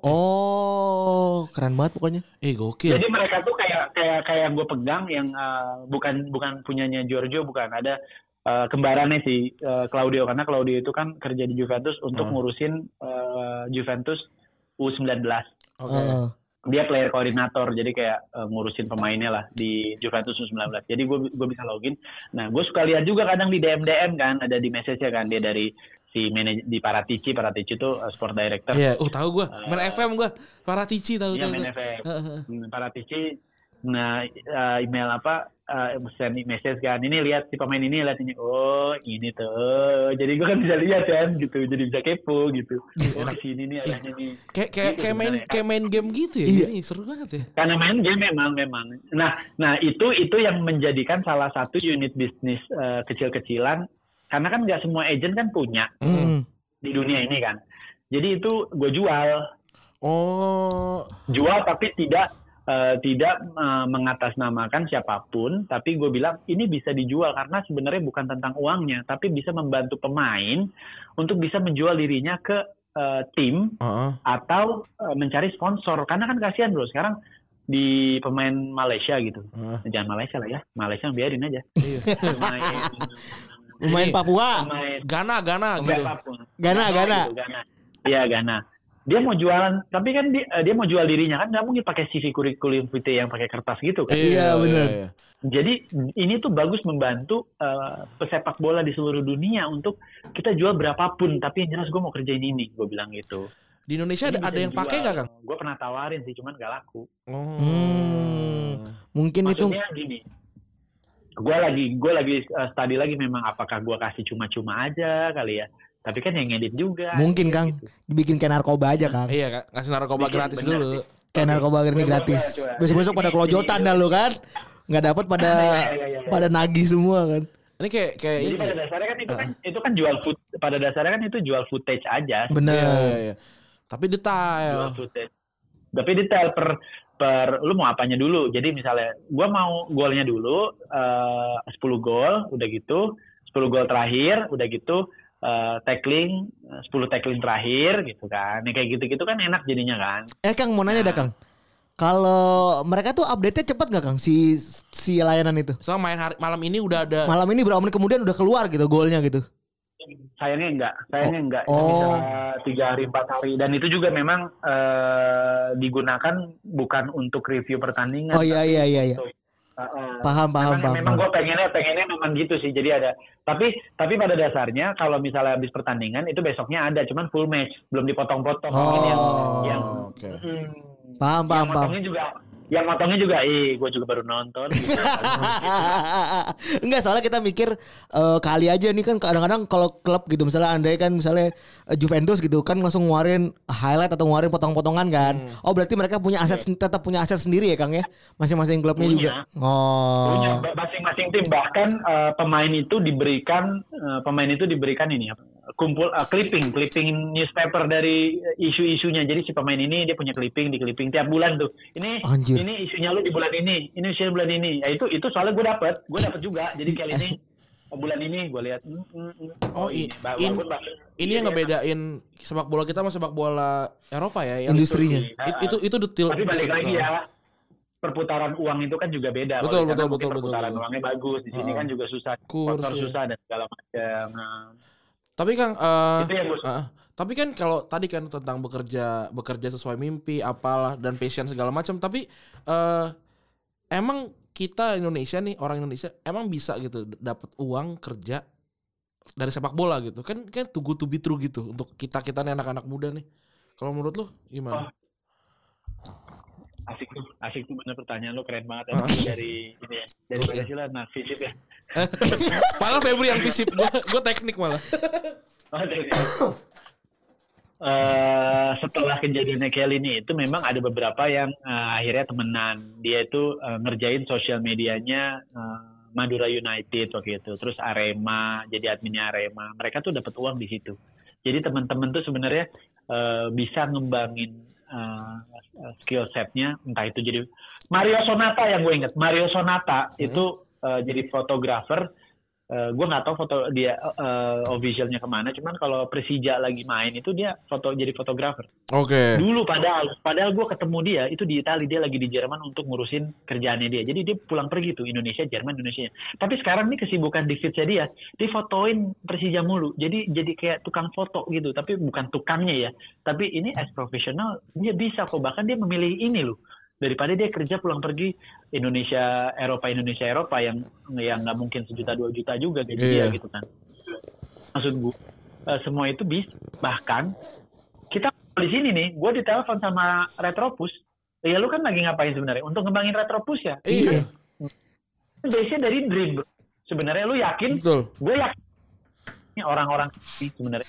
Oh, keren banget pokoknya. Gokil. Jadi mereka tuh kayak gue pegang yang bukan punyanya Giorgio, bukan, ada kembarannya si Claudio, karena Claudio itu kan kerja di Juventus untuk ngurusin Juventus U19. Dia player koordinator, jadi kayak ngurusin pemainnya lah di Juventus U19. Jadi gue bisa login. Nah, gue suka lihat juga kadang di DM kan, ada di message-nya kan, dia dari si manajer di Paratici itu sport director. Iya, tahu gue. Main FM gue. Paratici tahu. Iya, main FM. Paratici. Nah, email send message kan. Ini lihat si pemain ini, lihat ini. Oh, ini tuh. Jadi gue kan bisa lihat kan gitu. Jadi bisa kepo gitu. Oh, di sini nih arahnya nih. Kayak main game gitu ya. Iya. Ini seru banget ya. Karena main game memang. Nah, itu yang menjadikan salah satu unit bisnis kecil-kecilan. Karena kan nggak semua agent kan punya di dunia ini kan. Jadi itu gue jual. Oh. Jual tapi tidak mengatasnamakan siapapun. Tapi gue bilang ini bisa dijual karena sebenarnya bukan tentang uangnya, tapi bisa membantu pemain untuk bisa menjual dirinya ke tim atau mencari sponsor. Karena kan kasihan bro sekarang. Di pemain Malaysia gitu. Jangan Malaysia lah ya. Malaysia biarin aja. Pemain Papua. Ghana. Iya, Ghana. Dia mau jualan, tapi kan dia mau jual dirinya kan nggak mungkin pakai CV kurikulum vitae yang pakai kertas gitu kan. Iya, benar. Iya. Jadi ini tuh bagus membantu pesepak bola di seluruh dunia untuk kita jual berapapun, tapi yang jelas gue mau kerjain ini, gue bilang gitu. Di Indonesia ini ada yang pakai nggak Kang? Gue pernah tawarin sih, cuman nggak laku. Mungkin maksudnya itu. Gini, gue lagi study lagi memang apakah gue kasih cuma-cuma aja kali ya. Tapi kan yang ngedit juga. Mungkin ya, Kang, gitu. Dibikin kayak narkoba aja Kang. Iya Kang, ngasih narkoba bikin gratis dulu. Kayak narkoba ini gratis. Besok-besok pada kelojotan dah lu kan. Nggak dapat pada nagih semua kan. Ini kayak jadi ini. Pada dasarnya kan itu kan jual food. Pada dasarnya kan itu jual footage aja. Bener. Iya. Tapi detail. Tapi detail per lu mau apanya dulu. Jadi misalnya gue mau golnya dulu 10 gol udah gitu, 10 gol terakhir udah gitu, tackling 10 tackling terakhir gitu kan. Ini kayak gitu-gitu kan enak jadinya kan. Kang mau nanya Kang. Kalau mereka tuh update-nya cepat nggak Kang si layanan itu? So malam ini udah ada. Malam ini berapa menit kemudian udah keluar gitu golnya gitu. Sayangnya enggak. Bisa 3 hari 4 hari dan itu juga memang digunakan bukan untuk review pertandingan. Iya. Paham. Memang gue pengennya memang gitu sih. Jadi ada. Tapi pada dasarnya kalau misalnya habis pertandingan itu besoknya ada, cuman full match, belum dipotong-potong. Yang paham. Yang matangnya juga, gue juga baru nonton. Gitu. Enggak, soalnya kita mikir kali aja nih kan kadang-kadang kalau klub gitu, misalnya andai kan misalnya Juventus gitu kan langsung ngeluarin highlight atau ngeluarin potong-potongan kan. Berarti mereka punya aset, tetap punya aset sendiri ya Kang ya, masing-masing klubnya juga. Punya masing-masing tim, bahkan pemain itu diberikan ini apa? clipping newspaper dari isu-isunya. Jadi si pemain ini dia punya clipping tiap bulan tuh. Ini anjir. Ini isunya lu di bulan ini isunya bulan ini. Ya itu soalnya gue dapet juga. Jadi kali ini bulan ini gue lihat. Ini yang ngebedain sepak bola kita sama sepak bola Eropa ya, yang industrinya. Itu detail. Tapi balik lagi ya. perputaran uang itu kan juga beda. Betul, betul, betul. Perputaran betul, uangnya betul. Bagus. Di sini kan juga susah. Kurs, ya. Susah dan segala macam. Nah, tapi Kang, tapi kan kalau tadi kan tentang bekerja sesuai mimpi, apalah, dan passion segala macam. Tapi emang kita Indonesia nih, orang Indonesia, emang bisa gitu dapat uang kerja dari sepak bola gitu. Kan too good to be true gitu untuk kita-kita nih anak-anak muda nih. Kalau menurut lu gimana? Asik tuh bener pertanyaan lo, keren banget emang dari ini ya, dari Pancasila, nah fisip ya. Malah Febri yang fisip, gue teknik malah. Setelah kejadiannya Kelly ini itu memang ada beberapa yang akhirnya temenan. Dia itu ngerjain sosial medianya Madura United waktu itu, terus Arema, jadi adminnya Arema. Mereka tuh dapat uang di situ. Jadi teman-teman tuh sebenarnya bisa ngembangin skill setnya, entah itu jadi Mario Sonata yang gue inget. Mario Sonata itu jadi fotografer. Gue nggak tahu foto dia officialnya kemana, cuman kalau Persija lagi main itu dia jadi fotografer. Oke. Okay. Dulu padahal gue ketemu dia itu di Italia, dia lagi di Jerman untuk ngurusin kerjaannya dia. Jadi dia pulang pergi tuh Indonesia, Jerman, Indonesia. Tapi sekarang nih kesibukan di feed-nya dia fotoin Persija mulu. Jadi kayak tukang foto gitu, tapi bukan tukangnya ya. Tapi ini as profesional dia bisa kok, bahkan dia memilih ini loh. Daripada dia kerja pulang pergi Indonesia Eropa yang nggak mungkin 1 juta 2 juta juga gaji dia gitu kan. Maksud gue semua itu bisa. Bahkan kita di sini nih, gue ditelepon sama Retropus, ya lu kan lagi ngapain sebenarnya untuk ngembangin Retropus ya? Iya. Biasanya dari dream bro. Sebenarnya lu yakin? Betul. Gue yakin ini orang-orang ini sebenarnya.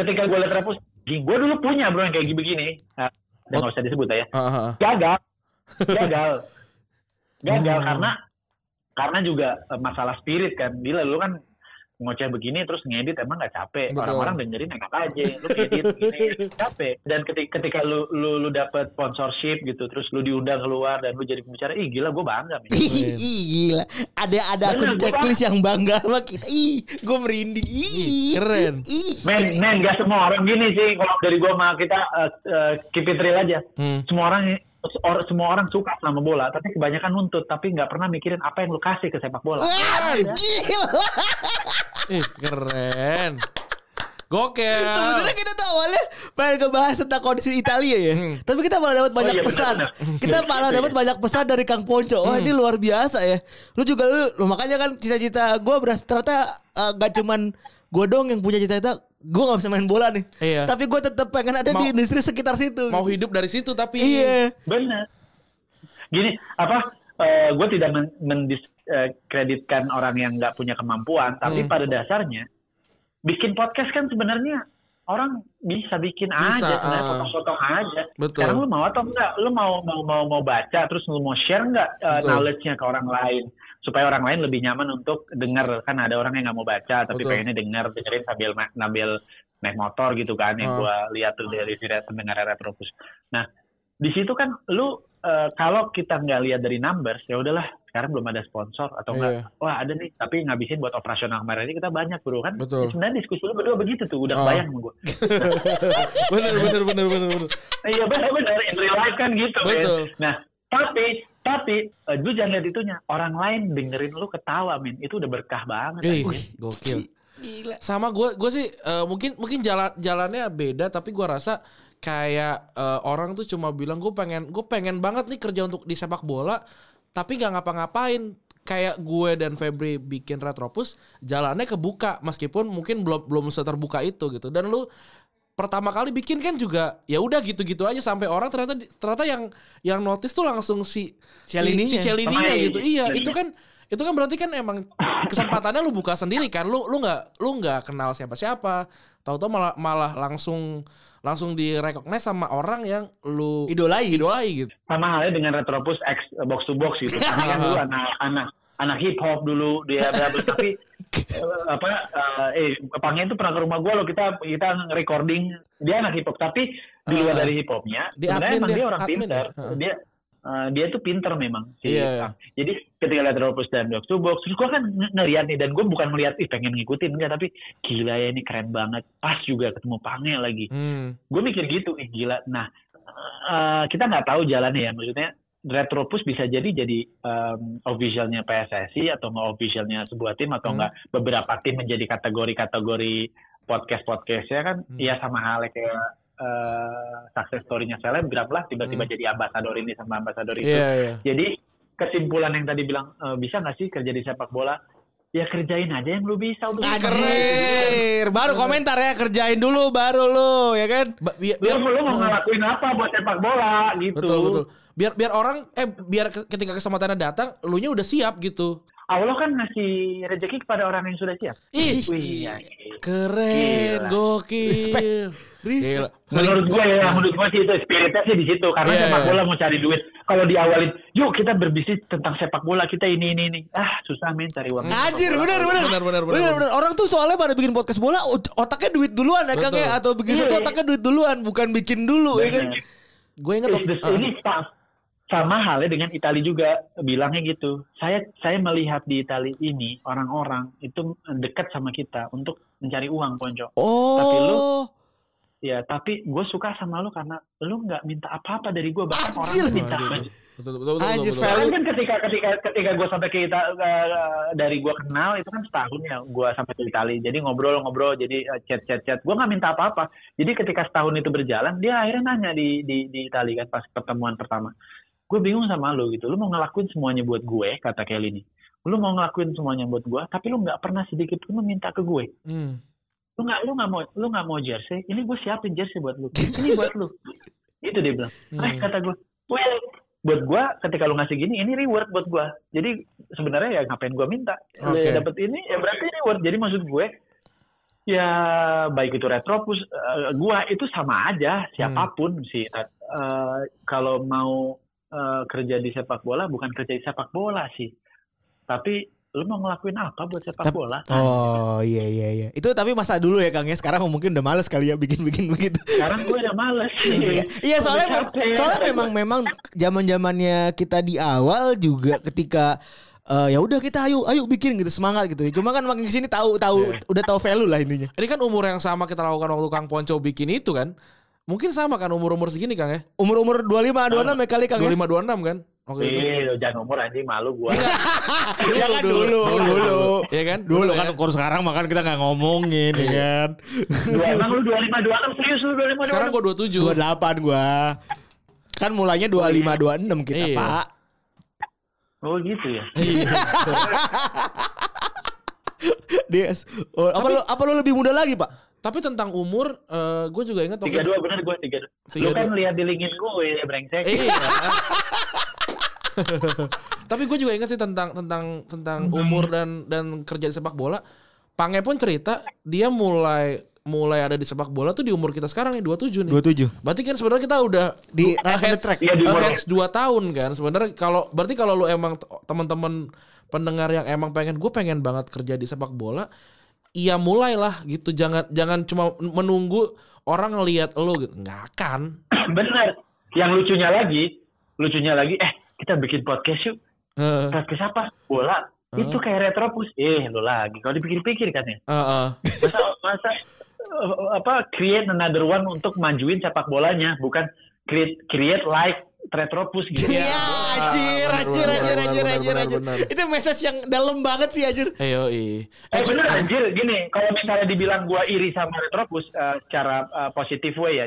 Ketika gue liat Retropus, gue dulu punya bro yang kayak begini. Dan nggak usah disebut ya. Gagal karena juga masalah spirit kan. Bila lu kan ngoceh begini terus ngedit emang nggak capek. Betul. Orang-orang dengerin enak aja. Lu ngedit begini capek. Dan ketika lu dapet sponsorship gitu, terus lu diundang keluar dan lu jadi pembicara, ih gila gue bangga. Gila. Ada akun checklist yang bangga sama kita. Ih, gue merinding. Ih, keren. Men, nggak semua orang gini sih. Kalau dari gue sama kita keep it real aja. Semua orang suka sama bola, tapi kebanyakan nuntut, tapi nggak pernah mikirin apa yang lu kasih ke sepak bola. Wah, gila. Keren. Gokil. Sebenarnya kita tuh awalnya pengen ngebahas tentang kondisi Italia ya. Tapi kita malah dapat banyak pesan. Bener. Kita malah dapat banyak pesan dari Kang Ponco. Wah, ini luar biasa ya. Lu juga lu makanya kan cita-cita gue ternyata gak cuman gue dong yang punya cita-cita. Gue gak bisa main bola nih. Iya. Tapi gue tetap pengen ada di industri sekitar situ. Mau hidup dari situ tapi. Iya. Benar. Gini, gue tidak mendiskreditkan orang yang gak punya kemampuan. Tapi pada dasarnya, bikin podcast kan sebenarnya orang bisa bikin aja. Potong-potong aja. Betul. Sekarang lu mau atau enggak? Lu mau baca, terus lu mau share enggak knowledge-nya ke orang lain? Supaya orang lain lebih nyaman untuk dengar. Kan ada orang yang nggak mau baca tapi pengennya dengerin sambil naik motor gitu kan, yang gue lihat tuh dari pendengar Retropus. Nah di situ kan lu kalau kita nggak lihat dari numbers, ya udahlah sekarang belum ada sponsor atau enggak. Wah ada nih tapi ngabisin buat operasional kemarin ini kita banyak bro kan. Betul. Sebenarnya diskusi lu berdua begitu tuh udah bayang sama gue. bener. Iya bener in real life kan gitu. Betul. Ya. Nah Tapi lu jangan lihat itunya. Orang lain dengerin lu ketawa, min. Itu udah berkah banget. Gokil. Gila. Sama gue sih mungkin jalannya beda, tapi gue rasa kayak orang tuh cuma bilang gue pengen banget nih kerja untuk di sepak bola, tapi nggak ngapa-ngapain. Kayak gue dan Febri bikin Retropus, jalannya kebuka meskipun mungkin belum seterbuka itu gitu. Dan lu pertama kali bikin kan juga ya udah gitu-gitu aja sampai orang ternyata yang notice tuh langsung si Chiellini-nya gitu. Iya, itu kan berarti kan emang kesempatannya lu buka sendiri kan. Lu nggak kenal siapa-siapa. Tahu-tahu malah langsung direkognize sama orang yang lu idolai gitu. Sama halnya dengan Retropus X box to box gitu. Kan dulu anak hip hop dulu dia tapi Pangnya itu pernah ke rumah gue loh, kita recording, dia anak hip hop tapi di luar dari hip hopnya sebenarnya emang dia orang pinter, dia tuh pinter memang sih. Jadi ketika lihat Retropus dan box to box, terus gue kan ngeliat nih, dan gue bukan melihat pengen ngikutin enggak, tapi gila ya ini keren banget, pas juga ketemu Pangnya lagi, gue mikir gitu, gila. Nah kita nggak tahu jalannya ya, maksudnya Retropus bisa jadi officialnya PSSI atau nggak officialnya sebuah tim atau nggak beberapa tim menjadi kategori-kategori podcast-podcastnya kan ya sama halnya kayak success story-nya selebgram lah tiba-tiba jadi ambasador ini sama ambasador itu. Jadi kesimpulan yang tadi bilang bisa nggak sih kerja di sepak bola? Ya kerjain aja yang lu bisa untuk karir. Baru komentar ya, kerjain dulu baru lu, ya kan? Lu mau ngelakuin apa buat sepak bola gitu. Betul, betul. Biar orang biar ketika kesempatannya datang, elunya udah siap gitu. Allah kan ngasih rezeki kepada orang yang sudah siap. Ih, wih, keren, gokil. Respect. Menurut gue sih itu spiritnya sih di situ karena sepak bola mau cari duit. Kalau diawalin, yuk kita berbisnis tentang sepak bola kita ini. Ah, susah men cari uang. Anjir, benar. Orang tuh soalnya pada bikin podcast bola otaknya duit duluan ya kan ya, atau begitu tuh otaknya duit duluan, bukan bikin dulu ya kan. Gue ingat ini sama halnya dengan Italia juga bilangnya gitu. Saya melihat di Italia ini orang-orang itu dekat sama kita untuk mencari uang ponco. Oh. Tapi gue suka sama lu karena lu nggak minta apa-apa dari gue bahkan orang minta. Betul. Karena kan ketika gue sampai ke Italia dari gue kenal itu kan setahun ya gue sampai ke Italia. Jadi ngobrol jadi chat. Gue nggak minta apa-apa. Jadi ketika setahun itu berjalan dia akhirnya nanya di Italia kan pas pertemuan pertama. Gue bingung sama lu gitu. Lu mau ngelakuin semuanya buat gue kata Kelly ini. Lu mau ngelakuin semuanya buat gue tapi lu nggak pernah sedikit pun minta ke gue. Lu nggak mau jersey. Ini gue siapin jersey buat lu. Ini buat lu. Itu dia bilang. Kata gue. Well, buat gue ketika lu ngasih gini ini reward buat gue jadi sebenarnya ya ngapain gue minta ya dapat ini ya berarti reward jadi maksud gue ya baik itu Retropus gue itu sama aja siapapun sih kalau mau kerja di sepak bola bukan kerja di sepak bola sih tapi lu mau ngelakuin apa buat sepak bola? Iya. Itu tapi masa dulu ya Kang ya. Sekarang mungkin udah males kali ya bikin begitu. Sekarang gue udah males sih. Iya soalnya memang zaman-zamannya kita di awal juga ketika ya udah kita ayo bikin gitu semangat gitu. Cuma kan makin kesini tahu udah tahu value lah intinya. Ini kan umur yang sama kita lakukan waktu Kang Ponco bikin itu kan. Mungkin sama kan umur-umur segini Kang ya. Umur-umur 25 26 ya kali Kang. 25 26 kan. Jangan umur anjing malu gua. Ya kan dulu. Ya kan? Dulu kan kalau sekarang makan kita enggak ngomongin ya kan. Emang lu 25 26 serius lu 25 26. Sekarang gua 27. 28 gua. Kan mulainya 25 26 kita, Pak. Oh gitu ya. Apa lu lebih muda lagi, Pak? Tapi tentang umur, gue juga ingat 32 benar gue 32. Lu kan lihat di LinkedIn gue ya brengsek. Tapi gue juga ingat sih tentang umur dan kerja di sepak bola. Pange pun cerita dia mulai ada di sepak bola tuh di umur kita sekarang nih 27 nih. 27. Berarti kan sebenarnya kita udah di track ahead 2 tahun kan. Sebenarnya kalau lu emang teman-teman pendengar yang emang pengen banget kerja di sepak bola, iya mulailah gitu. Jangan cuma menunggu orang ngelihat lu gitu. Enggak kan. Benar. Yang lucunya lagi kita bikin podcast yuk. Podcast apa? Bola. Itu kayak Retropus. Lu lagi. Kalau dipikir-pikir kan ya. Masa create another one untuk majuin sepak bolanya, bukan create like Retropus gitu. Iya, anjir. Itu message yang dalam banget sih anjir. Bener anjir gini, kalau misalnya dibilang gua iri sama Retropus secara positive way ya,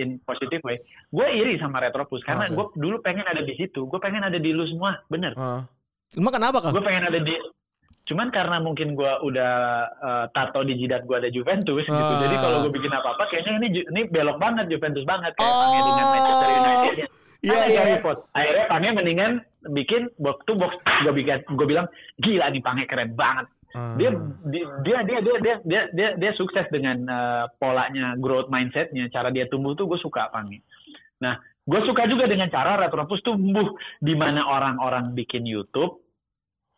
in positive way. Gua iri sama Retropus karena gua dulu pengen ada di situ, gua pengen ada di lu semua, bener. Emang kenapa Kak? Gua pengen ada di cuman karena mungkin gue udah tato di jidat gue ada Juventus gitu. Jadi kalau gue bikin apa-apa kayaknya ini belok banget Juventus banget kayak Pange dengan Manchester United. Akhirnya Pange mendingan bikin box to box. Gue bilang gila nih Pange keren banget. Dia sukses dengan polanya, growth mindsetnya, cara dia tumbuh tuh gue suka Pange. Nah, gue suka juga dengan cara Retropus tumbuh di mana orang-orang bikin YouTube.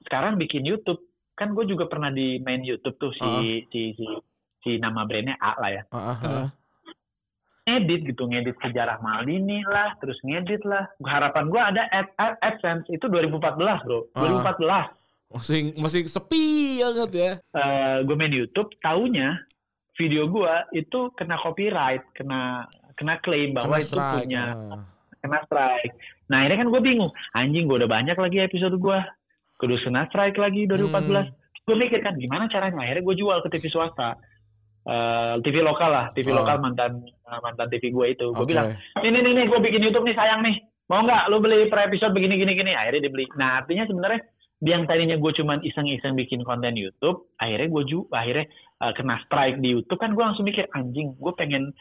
Sekarang bikin YouTube. Kan gue juga pernah di main YouTube tuh si nama brandnya A lah ya. Ngedit sejarah Maldini lah, terus ngedit lah. Harapan gue ada AdSense itu 2014 bro, 2014. Masih sepi banget ya. Gue main YouTube, taunya video gue itu kena copyright, kena claim bahwa itu punya kena strike. Nah akhirnya kan gue bingung, anjing gue udah banyak lagi episode gue, kudu kena strike lagi 2014. Gue mikir kan gimana caranya, akhirnya gue jual ke TV swasta, TV lokal lah, TV lokal mantan TV gue itu. Gue bilang, nih gue bikin YouTube nih sayang nih, mau nggak lu beli per episode begini. Akhirnya dibeli. Nah artinya sebenarnya yang tadinya gue cuman iseng-iseng bikin konten YouTube, akhirnya kena strike di YouTube kan, gue langsung mikir anjing, gue pengen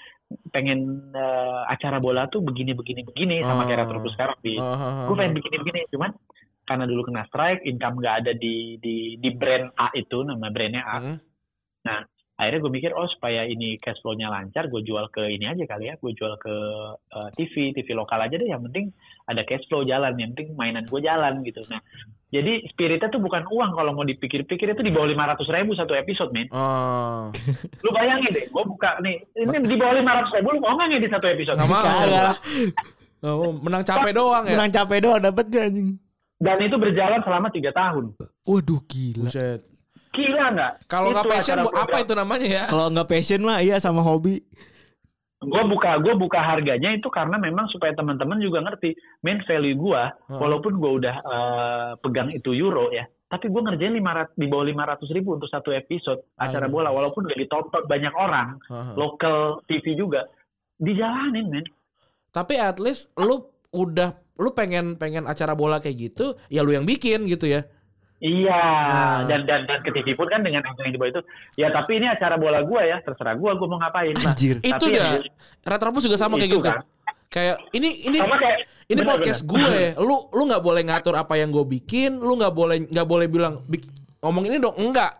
acara bola tuh begini sama kayak Retropus sekarang di. Gue pengen begini, cuman karena dulu kena strike, income nggak ada di brand A itu, nama brandnya A. Nah akhirnya gue mikir supaya ini cash flow-nya lancar, gue jual ke ini aja kali ya, gue jual ke TV lokal aja deh, yang penting ada cash flow jalan, yang penting mainan gue jalan gitu. Nah jadi spiritnya tuh bukan uang, kalau mau dipikir-pikir itu di bawah 500.000 satu episode, men. Oh. Lu bayangin deh, gue buka nih, ini di bawah 500.000 lu mau nggak ngedit satu episode? Nggak mau. Menang capek doang ya? Menang capek doang dapetnya anjing. Dan itu berjalan selama 3 tahun. Waduh gila. Buset. Gila nggak? Kalau nggak passion, apa itu namanya ya? Kalau nggak passion mah iya sama hobi. Gue buka harganya itu karena memang supaya teman-teman juga ngerti main value gue, walaupun gue udah pegang itu euro ya, tapi gue ngerjain di bawah 500.000 untuk satu episode acara bola, walaupun udah ditonton banyak orang, lokal TV juga, dijalanin men. Tapi at least lu pengen acara bola kayak gitu, ya lu yang bikin gitu ya. Iya, dan ke TV pun kan dengan angka yang di bawah itu. Ya tapi ini acara bola gue ya, terserah gue mau ngapain. Anjir, itu dah. Retropus juga sama kayak gitu kan? Kayak ini bener, podcast bener. Gue, lu nggak boleh ngatur apa yang gue bikin, lu nggak boleh bilang ngomong ini dong, enggak.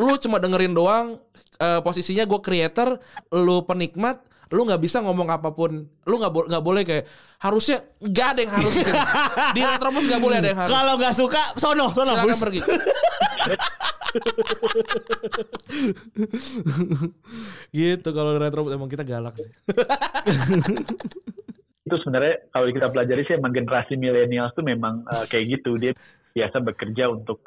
Lu cuma dengerin doang. Posisinya gue creator, lu penikmat. Lu nggak bisa ngomong apapun, lu nggak boleh kayak harusnya nggak ada yang harus di Retropus nggak boleh ada yang harus. Kalau nggak suka sono silakan pergi. Gitu kalau Retropus emang kita galak sih. Itu sebenarnya kalau kita pelajari sih emang generasi milenial tuh memang kayak gitu, dia biasa bekerja untuk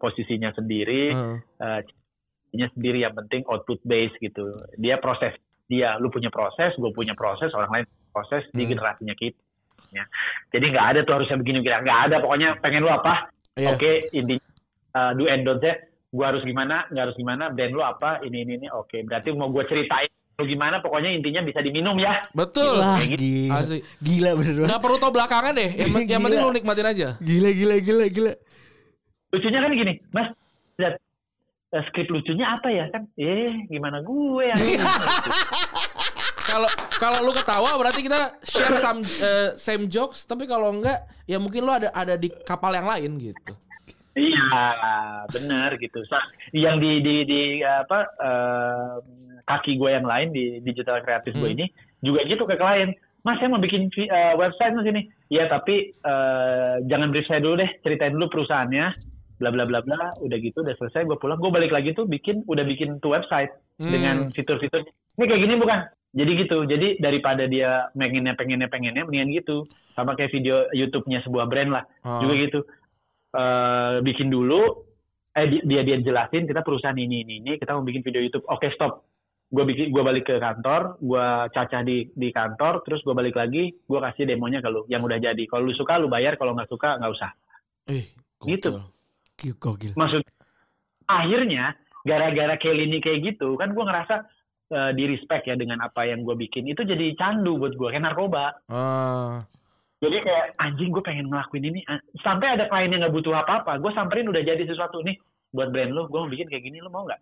posisinya sendiri, posisinya sendiri, yang penting output based gitu. Dia proses. Dia, lu punya proses, gue punya proses, orang lain proses di generasinya kita. Ya. Jadi nggak ada tuh harusnya begini, nggak ada. Pokoknya pengen lu apa, oke, intinya do and don't-nya, gue harus gimana, nggak harus gimana, brand lu apa, ini, oke. Berarti mau gue ceritain lu gimana, pokoknya intinya bisa diminum ya. Betul. Gitu. Gila bener. Nggak perlu tau belakangan deh, yang penting lu nikmatin aja. Gila. Lucunya kan gini, Mas, lihat. Skrip lucunya apa ya kan? Gimana gue yang kalau lu ketawa berarti kita share same jokes, tapi kalau enggak ya mungkin lu ada di kapal yang lain gitu. Iya, benar gitu. Yang di apa kaki gue yang lain di digital kreatif gue ini juga gitu ke klien. Mas saya mau bikin website Mas ini. Ya tapi jangan brief saya dulu deh, ceritain dulu perusahaannya. Bla bla bla udah gitu udah selesai, gue pulang, gue balik lagi tuh bikin tuh website dengan fitur-fitur ini kayak gini bukan, jadi gitu. Jadi daripada dia pengennya mendingan gitu, sama kayak video YouTube-nya sebuah brand lah juga gitu, bikin dulu dia jelasin kita perusahaan ini kita mau bikin video YouTube, oke stop, gue balik ke kantor, gue cacah di kantor, terus gue balik lagi, gue kasih demonya ke lu yang udah jadi, kalau lu suka lu bayar, kalau nggak suka nggak usah gitu. Gokil. Maksud akhirnya gara-gara Kelly kayak gitu kan, gue ngerasa di respect ya dengan apa yang gue bikin, itu jadi candu buat gue kayak narkoba. Jadi kayak anjing gue pengen ngelakuin ini, sampai ada klien yang nggak butuh apa-apa gue samperin udah jadi sesuatu nih buat brand lo, gue mau bikin kayak gini lo mau nggak?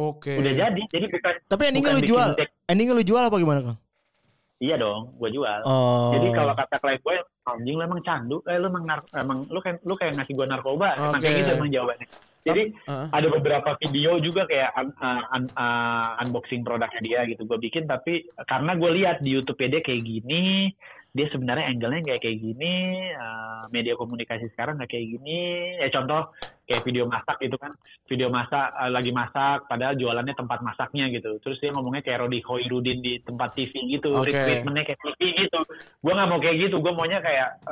Oke. Udah jadi bukan. Tapi endingnya lu jual, endingnya lu jual apa gimana Kang? Iya dong, gue jual. Jadi kalau kata klien gue, anjing lu emang candu, lu kayak ngasih gue narkoba, emang kayak gitu emang jawabannya. Jadi ada beberapa video juga kayak unboxing produknya dia gitu, gue bikin, tapi karena gue lihat di YouTube-nya dia kayak gini, dia sebenarnya angle-nya kayak gini, media komunikasi sekarang nggak kayak gini. Ya contoh kayak video masak gitu kan, video masak lagi masak, padahal jualannya tempat masaknya gitu. Terus dia ngomongnya kayak Rodi Khoirudin di tempat TV gitu, treatmentnya kayak TV gitu. Gue nggak mau kayak gitu, gue maunya kayak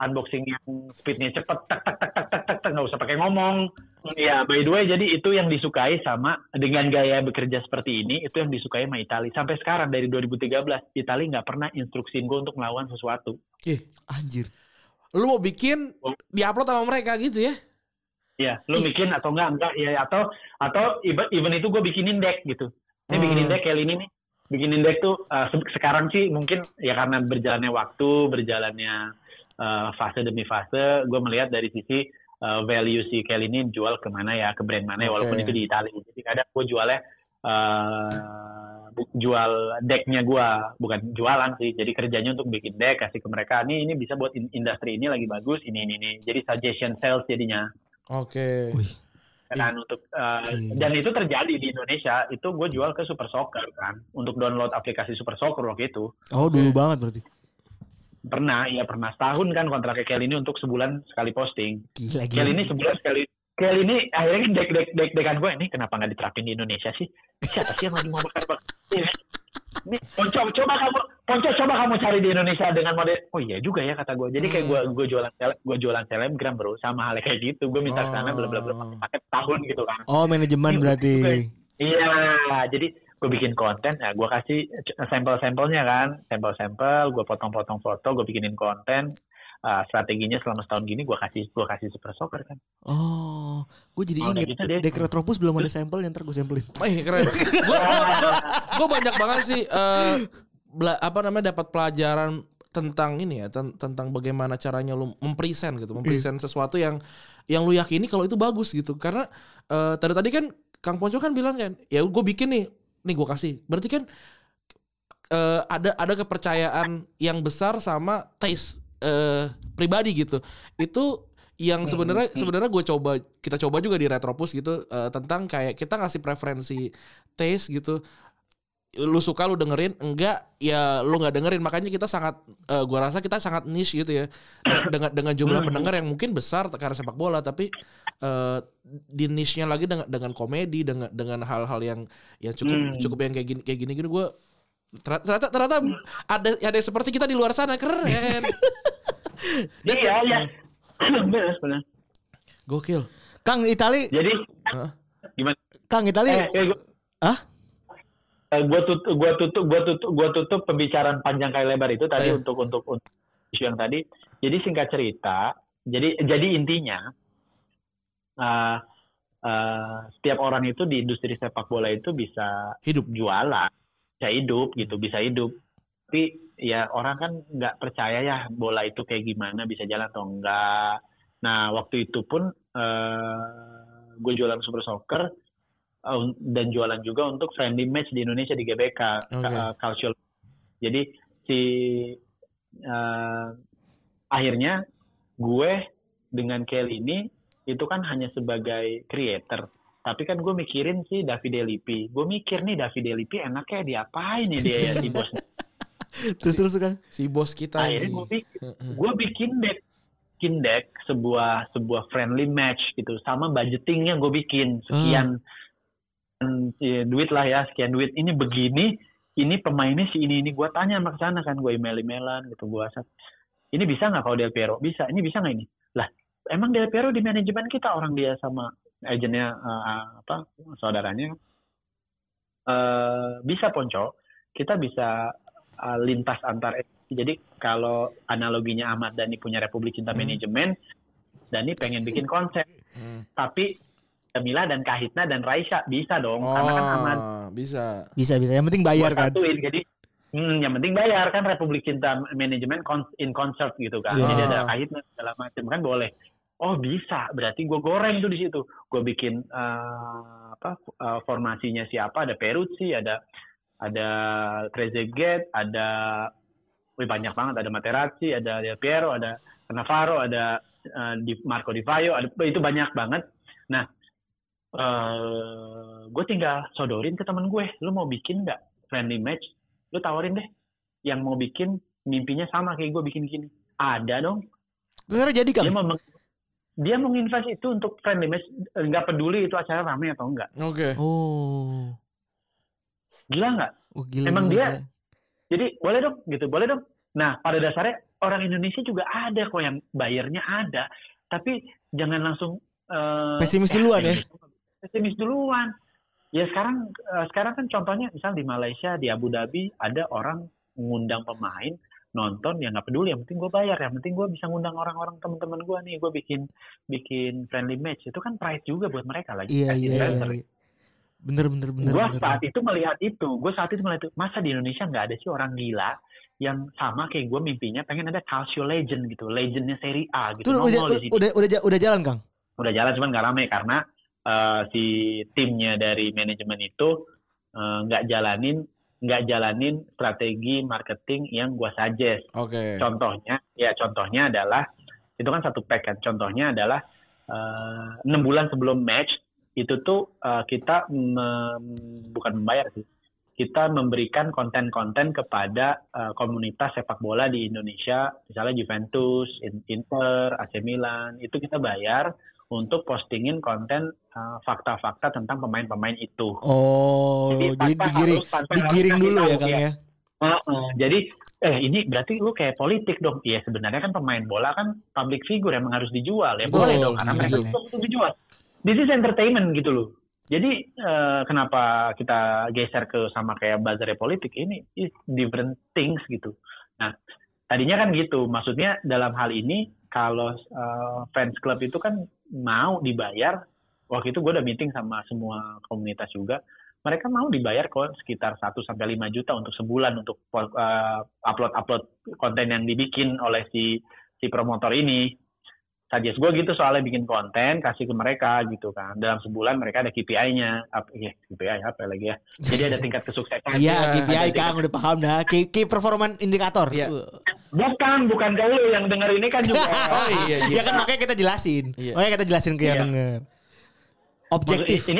unboxing yang speednya cepet, tak nggak usah pakai ngomong. Ya, by the way, jadi itu yang disukai sama, dengan gaya bekerja seperti ini, itu yang disukai sama Itali. Sampai sekarang, dari 2013, Itali nggak pernah instruksiin gue untuk melawan sesuatu. Ih, anjir. Lu mau bikin, diupload sama mereka gitu ya? Iya, lu bikin atau enggak ya, atau even itu gue bikinin deck gitu. Ini bikinin deck kayak ini nih. Bikinin deck tuh, sekarang sih mungkin ya karena berjalannya waktu, berjalannya fase demi fase, gue melihat dari sisi value si Kelly ini jual kemana ya, ke brand mana ya, walaupun itu di Itali. Jadi kadang gue jualnya jual decknya gue, bukan jualan sih. Jadi kerjanya untuk bikin deck, kasih ke mereka. Ini bisa buat industri ini lagi bagus, ini. Jadi suggestion sales jadinya. Oke. Dan untuk dan itu terjadi di Indonesia. Itu gue jual ke Super Soccer kan, untuk download aplikasi Super Soccer waktu itu. Oh dulu banget berarti. Pernah setahun kan kontraknya Kelly ini untuk sebulan sekali posting. Gila. Kelly ini sebulan sekali. Kelly ini akhirnya dek-dekan gue ini kenapa nggak diterapin di Indonesia sih? Siapa sih yang lagi mau bakar? Ini coba kamu cari di Indonesia dengan model. Oh iya juga ya kata gue. Jadi kayak gue jualan selebgram bro, sama hal kayak gitu. Gue minta sana bla bla bla paket tahun gitu kan. Oh manajemen berarti. Iya, jadi gue bikin konten, ya gue kasih sampel-sampelnya kan, sampel-sampel, gue potong-potong foto, gue bikinin konten, strateginya selama setahun gini gue kasih Super Soccer kan. Oh, gue jadi inget, gitu dek Retropus belum ada sampel, ntar gue sampelin. Eh keren, gue banyak banget sih, dapat pelajaran tentang ini ya, tentang bagaimana caranya lu mempresent sesuatu yang lu yakini kalau itu bagus gitu, karena tadi kan Kang Ponco kan bilang kan, ya gue bikin nih gue kasih. Berarti kan ada kepercayaan yang besar sama taste pribadi gitu. Itu yang sebenarnya kita coba juga di Retropus gitu, tentang kayak kita ngasih preferensi taste gitu. Lu suka lu dengerin, enggak ya lu nggak dengerin. Makanya kita sangat gua rasa kita sangat niche gitu ya, dengan jumlah pendengar yang mungkin besar karena sepak bola, tapi di niche-nya lagi dengan komedi, dengan hal-hal yang cukup yang kayak gini gua ternyata ada seperti kita di luar sana. Keren. Iya. Benar. Gokil. Kang Itali. Jadi gimana? Kang Itali. Gue tutup pembicaraan panjang kali lebar itu tadi untuk isu yang tadi. Jadi singkat cerita, jadi intinya setiap orang itu di industri sepak bola itu bisa hidup, jualan, bisa hidup. Tapi ya orang kan nggak percaya ya bola itu kayak gimana, bisa jalan atau enggak. Nah waktu itu pun gue jualan Super Soccer. Dan jualan juga untuk friendly match di Indonesia di GBK cultural. Jadi akhirnya gue dengan Kelly ini itu kan hanya sebagai creator, tapi kan gue mikirin si Davide Lippi. Gue mikir nih Davide Lippi enaknya diapain nih dia ya si bos. Terus kan si bos kita. Akhirnya gue bikin deck sebuah friendly match gitu, sama budgetingnya gue bikin sekian. Duit lah ya, sekian duit, ini begini, ini pemainnya si ini, gue tanya sama kesana kan, gue email-emailan gitu, gue WhatsApp, ini bisa nggak kalau Del Piero, bisa nggak ini, lah emang Del Piero di manajemen kita, orang dia sama agennya saudaranya, bisa Ponco, kita bisa lintas antar, jadi kalau analoginya Ahmad Dhani punya Republik Cinta manajemen, Dhani pengen bikin konsep, tapi Mila dan Kahitna dan Raisya bisa dong, karena kan aman. Bisa. Yang penting bayar kan. Satuin, jadi yang penting bayar kan, Republik Cinta manajemen in concert gitu kan. Jadi ada Kahitna segala macam kan boleh. Oh bisa, berarti gue goreng tuh di situ. Gue bikin formasinya siapa? Ada Peruzzi, ada Trezeguet, ada banyak banget. Ada Materazzi, ada Del Piero, ada Cannavaro, ada Marco Di Vaio. Itu banyak banget. Nah. Gue tinggal sodorin ke temen gue, lu mau bikin nggak friendly match, lu tawarin deh yang mau bikin mimpinya sama kayak gue bikin gini, ada dong. Terus jadi kan? Dia mau invest itu untuk friendly match, nggak peduli itu acara ramai atau enggak. Oke. Oh. Gila nggak? Oh, emang dia. Jadi boleh dong. Nah pada dasarnya orang Indonesia juga ada kok yang bayarnya ada, tapi jangan langsung Pesimis duluan ya? Pesimis duluan. Ya sekarang kan contohnya misal di Malaysia, di Abu Dhabi ada orang mengundang pemain nonton, ya nggak peduli, yang penting gue bayar, yang penting gue bisa ngundang orang-orang teman-teman gue nih, gue bikin friendly match, itu kan pride juga buat mereka lagi. Iya. Bener. Gue saat itu melihat itu, masa di Indonesia nggak ada sih orang gila yang sama kayak gue mimpinya pengen ada Calcio legend gitu, legendnya Serie A gitu. Itu udah jalan Kang? Udah jalan cuman nggak rame karena si timnya dari manajemen itu nggak jalanin strategi marketing yang gua suggest. Okay. Contohnya adalah itu kan satu pack kan. Contohnya adalah 6 bulan sebelum match itu tuh kita bukan membayar sih. Kita memberikan konten-konten kepada komunitas sepak bola di Indonesia, misalnya Juventus, Inter, AC Milan, itu kita bayar untuk postingin konten fakta-fakta tentang pemain-pemain itu. Oh, jadi digiring dulu ya Kang ya. Jadi ini berarti lu kayak politik dong. Iya, sebenarnya kan pemain bola kan public figure, emang harus dijual ya. Boleh dong karena mereka itu dijual. This is entertainment gitu loh. Jadi kenapa kita geser ke sama kayak bazarnya politik ini, is different things gitu. Nah, tadinya kan gitu. Maksudnya dalam hal ini kalau fans club itu kan mau dibayar, waktu itu gue udah meeting sama semua komunitas juga, mereka mau dibayar kok sekitar 1-5 juta untuk sebulan untuk upload konten yang dibikin oleh si promotor ini. Suggest gue gitu soalnya bikin konten, kasih ke mereka gitu kan. Dalam sebulan mereka ada KPI-nya. KPI apa lagi ya? Jadi ada tingkat kesuksesan. Iya, KPI Kang udah paham dah. Key performance indicator. Ya. Bukan kalau yang denger ini kan juga. Oh iya. Ya kan makanya kita jelasin. Iya. Makanya kita jelasin ke yang denger. Objektif. Maksud,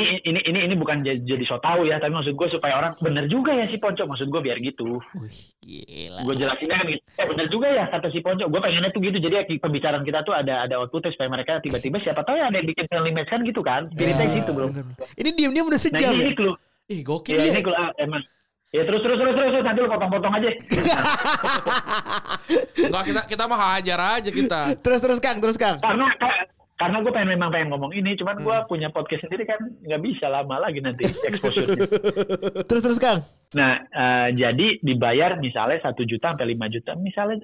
ini bukan jadi so tau ya, tapi maksud gue supaya orang bener juga ya si Ponco, maksud gue biar gitu. Wih, gila. Gue jelasinnya kan gitu. Bener juga ya kata si Ponco. Gue pengennya tuh gitu. Jadi pembicaraan kita tuh ada outputnya supaya mereka tiba-tiba siapa tahu ya ada yang bikin friendly match kan gitu kan. Ceritanya gitu bro. Bener. Ini diam-diam udah sejam. Nah, ini clue. Ih gokil ya. Ini clue emang. Ya terus nanti lu potong-potong aja. Enggak kita mah hajar aja kita. Terus Kang. Karena gue memang pengen ngomong ini, cuman gue punya podcast sendiri kan nggak bisa lama lagi nanti exposure-nya. Terus Kang. Nah, jadi dibayar misalnya 1 juta sampai 5 juta. Misalnya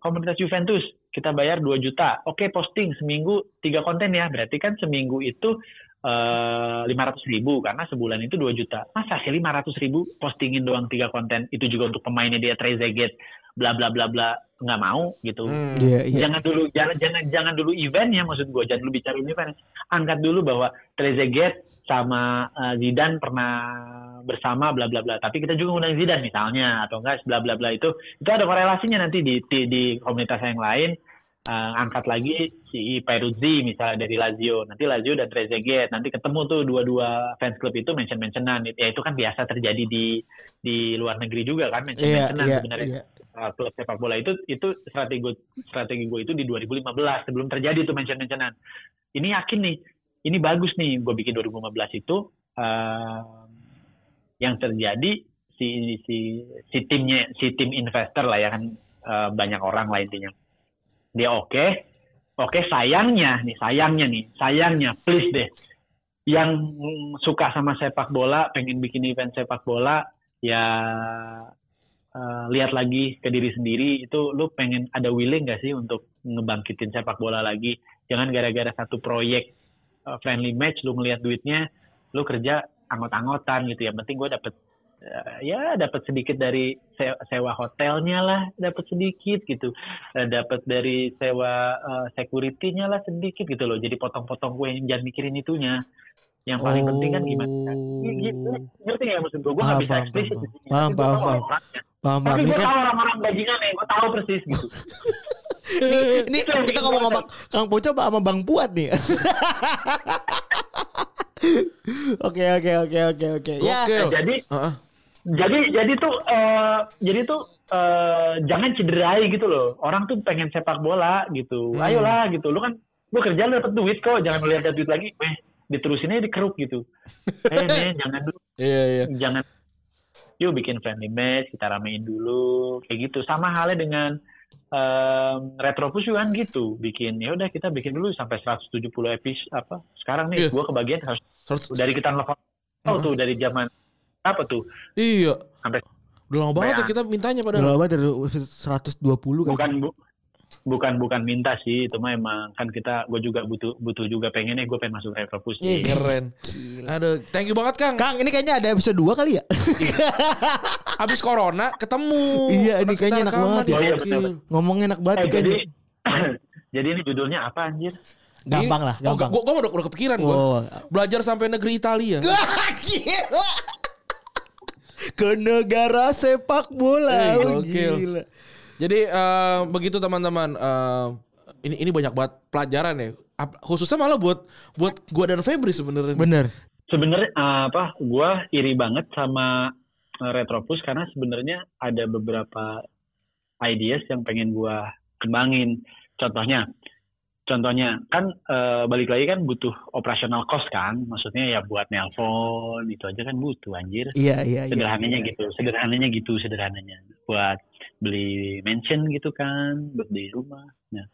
komunitas Juventus, kita bayar 2 juta. Oke, posting seminggu 3 konten ya. Berarti kan seminggu itu 500.000 karena sebulan itu 2 juta. Masa sih 500.000 postingin doang 3 konten? Itu juga untuk pemainnya dia Trezeguet, bla bla bla bla, nggak mau gitu. Jangan dulu eventnya, maksud gue jangan dulu bicara event. Angkat dulu bahwa Trezeguet sama Zidane pernah bersama bla bla bla. Tapi kita juga ngundang Zidane misalnya atau enggak bla bla bla, itu ada korelasinya nanti di komunitas yang lain. Angkat lagi si Peruzzi misalnya dari Lazio, nanti Lazio dan Trezeguet nanti ketemu tuh dua-dua fans club itu mention-mentionan, ya itu kan biasa terjadi di luar negeri juga kan mention-mentionan sebenarnya. Klub sepak bola itu strategi gue itu di 2015 sebelum terjadi tuh mention-mentionan. Ini yakin nih, ini bagus nih gue bikin 2015 itu yang terjadi si timnya, si tim investor lah ya kan, banyak orang lah intinya. Dia oke, sayangnya, please deh. Yang suka sama sepak bola, pengen bikin event sepak bola, ya lihat lagi ke diri sendiri, itu lu pengen ada willing gak sih untuk ngebangkitin sepak bola lagi? Jangan gara-gara satu proyek friendly match, lu ngelihat duitnya, lu kerja anggot-anggotan gitu ya. Penting gue dapat sedikit dari sewa hotelnya lah, dapat sedikit gitu, dapat dari sewa security-nya lah sedikit gitu loh. Jadi potong-potong, gue jangan mikirin itunya. Yang paling penting kan gimana? Ngerti nggak maksud gue? Gue nggak bisa eksplisit. Paham. Tapi gue tahu orang-orang bajingan ya, gue tahu persis gitu. Ini kita ngomong-ngomong Kang Poco sama Bang Puat nih. Oke. Ya. Jadi jangan cederai gitu loh. Orang tuh pengen sepak bola gitu. Ayolah gitu. Lu kan lu kerja lu dapat duit kok. Jangan melihat duit lagi. Diterusinnya dikeruk gitu. Jangan dulu. Iya. Jangan. Yuk bikin friendly match, kita ramein dulu kayak gitu. Sama halnya dengan Retropus juga kan gitu, bikin ya udah kita bikin dulu sampai 170 episode apa sekarang nih, gua kebagian harus dari kita nelfon tuh dari zaman apa tuh sampai udah lama banget ya kita mintanya padahal. Udah lama banget 120 kan. Bukan minta sih, itu mah emang kan kita, gue juga butuh juga pengennya, gue pengen masuk Retropus. Iya keren. Aduh, thank you banget Kang. Kang, ini kayaknya ada episode 2 kali ya. Abis corona ketemu. Iya, ini kayaknya enak banget ya. Oh, iya, bener. Ngomongnya enak banget. Jadi ini judulnya apa anjir? Gampang lah. Gampang. Gue udah kepikiran gue. Belajar sampai negeri Italia. Gila. Ke negara sepak bola. Gila. Jadi begitu teman-teman, ini banyak banget pelajaran ya. Khususnya malah buat gua dan Febri sebenarnya. Bener. Sebenarnya gua iri banget sama Retropus karena sebenarnya ada beberapa ideas yang pengen gua kembangin. Contohnya kan balik lagi kan butuh operational cost kan, maksudnya ya buat nelpon itu aja kan butuh anjir. Iya. Sederhananya buat beli mansion gitu kan, buat beli rumah. Nah.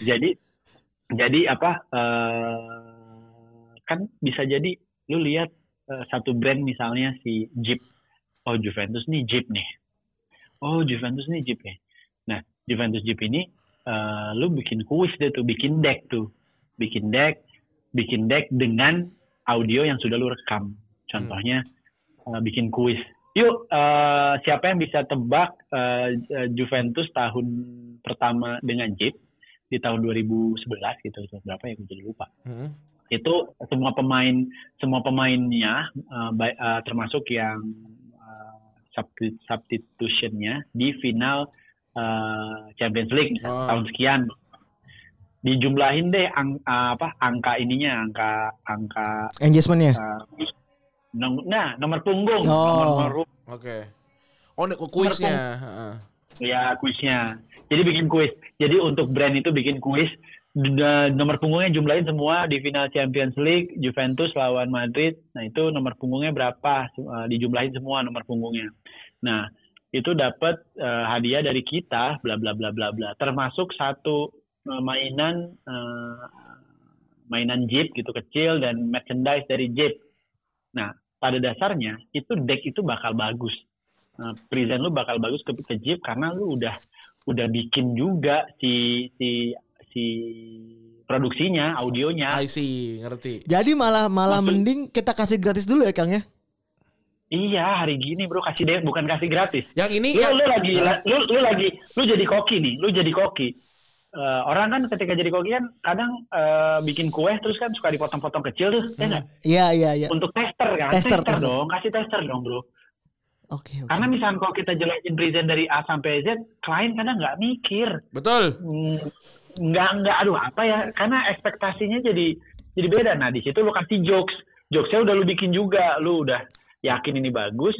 jadi kan bisa jadi lu lihat satu brand misalnya si Jeep. Oh, Juventus nih Jeep nih. Nah, Juventus Jeep ini lu bikin kuis deh tuh, bikin deck dengan audio yang sudah lu rekam. Contohnya bikin kuis. Yuk, siapa yang bisa tebak Juventus tahun pertama dengan Jeep di tahun 2011 gitu, berapa ya gue jadi lupa. Itu semua pemainnya termasuk yang substitution-nya di final Champions League tahun sekian, dijumlahin deh angka engagement-nya, nomor punggung, Oke. Oh, kuisnya. Ya, kuisnya. Jadi bikin kuis. Jadi untuk brand itu bikin kuis, nomor punggungnya jumlahin semua di final Champions League Juventus lawan Madrid. Nah, itu nomor punggungnya berapa? Dijumlahin semua nomor punggungnya. Nah, itu dapat hadiah dari kita bla bla bla bla bla, termasuk satu mainan Jeep gitu kecil dan merchandise dari Jeep. Nah, pada dasarnya itu deck itu bakal bagus. Present lu bakal bagus ke Jeep karena lu udah bikin juga si produksinya, audionya. I see, ngerti. Jadi malah mending kita kasih gratis dulu ya, Kang ya. Iya, hari gini bro, kasih deh, bukan kasih gratis. Yang ini lu jadi koki nih, lu jadi koki. Orang kan ketika jadi koki kan kadang bikin kue terus kan suka dipotong-potong kecil tuh, ya nggak? Iya. Untuk tester kan, tester dong, kasih tester dong bro. Oke. Karena misalnya kalau kita jelasin present dari A sampai Z, klien kadang nggak mikir. Betul. Nggak, aduh apa ya? Karena ekspektasinya jadi beda. Nah di situ lu kasih jokesnya udah lu bikin juga, lu udah yakin ini bagus,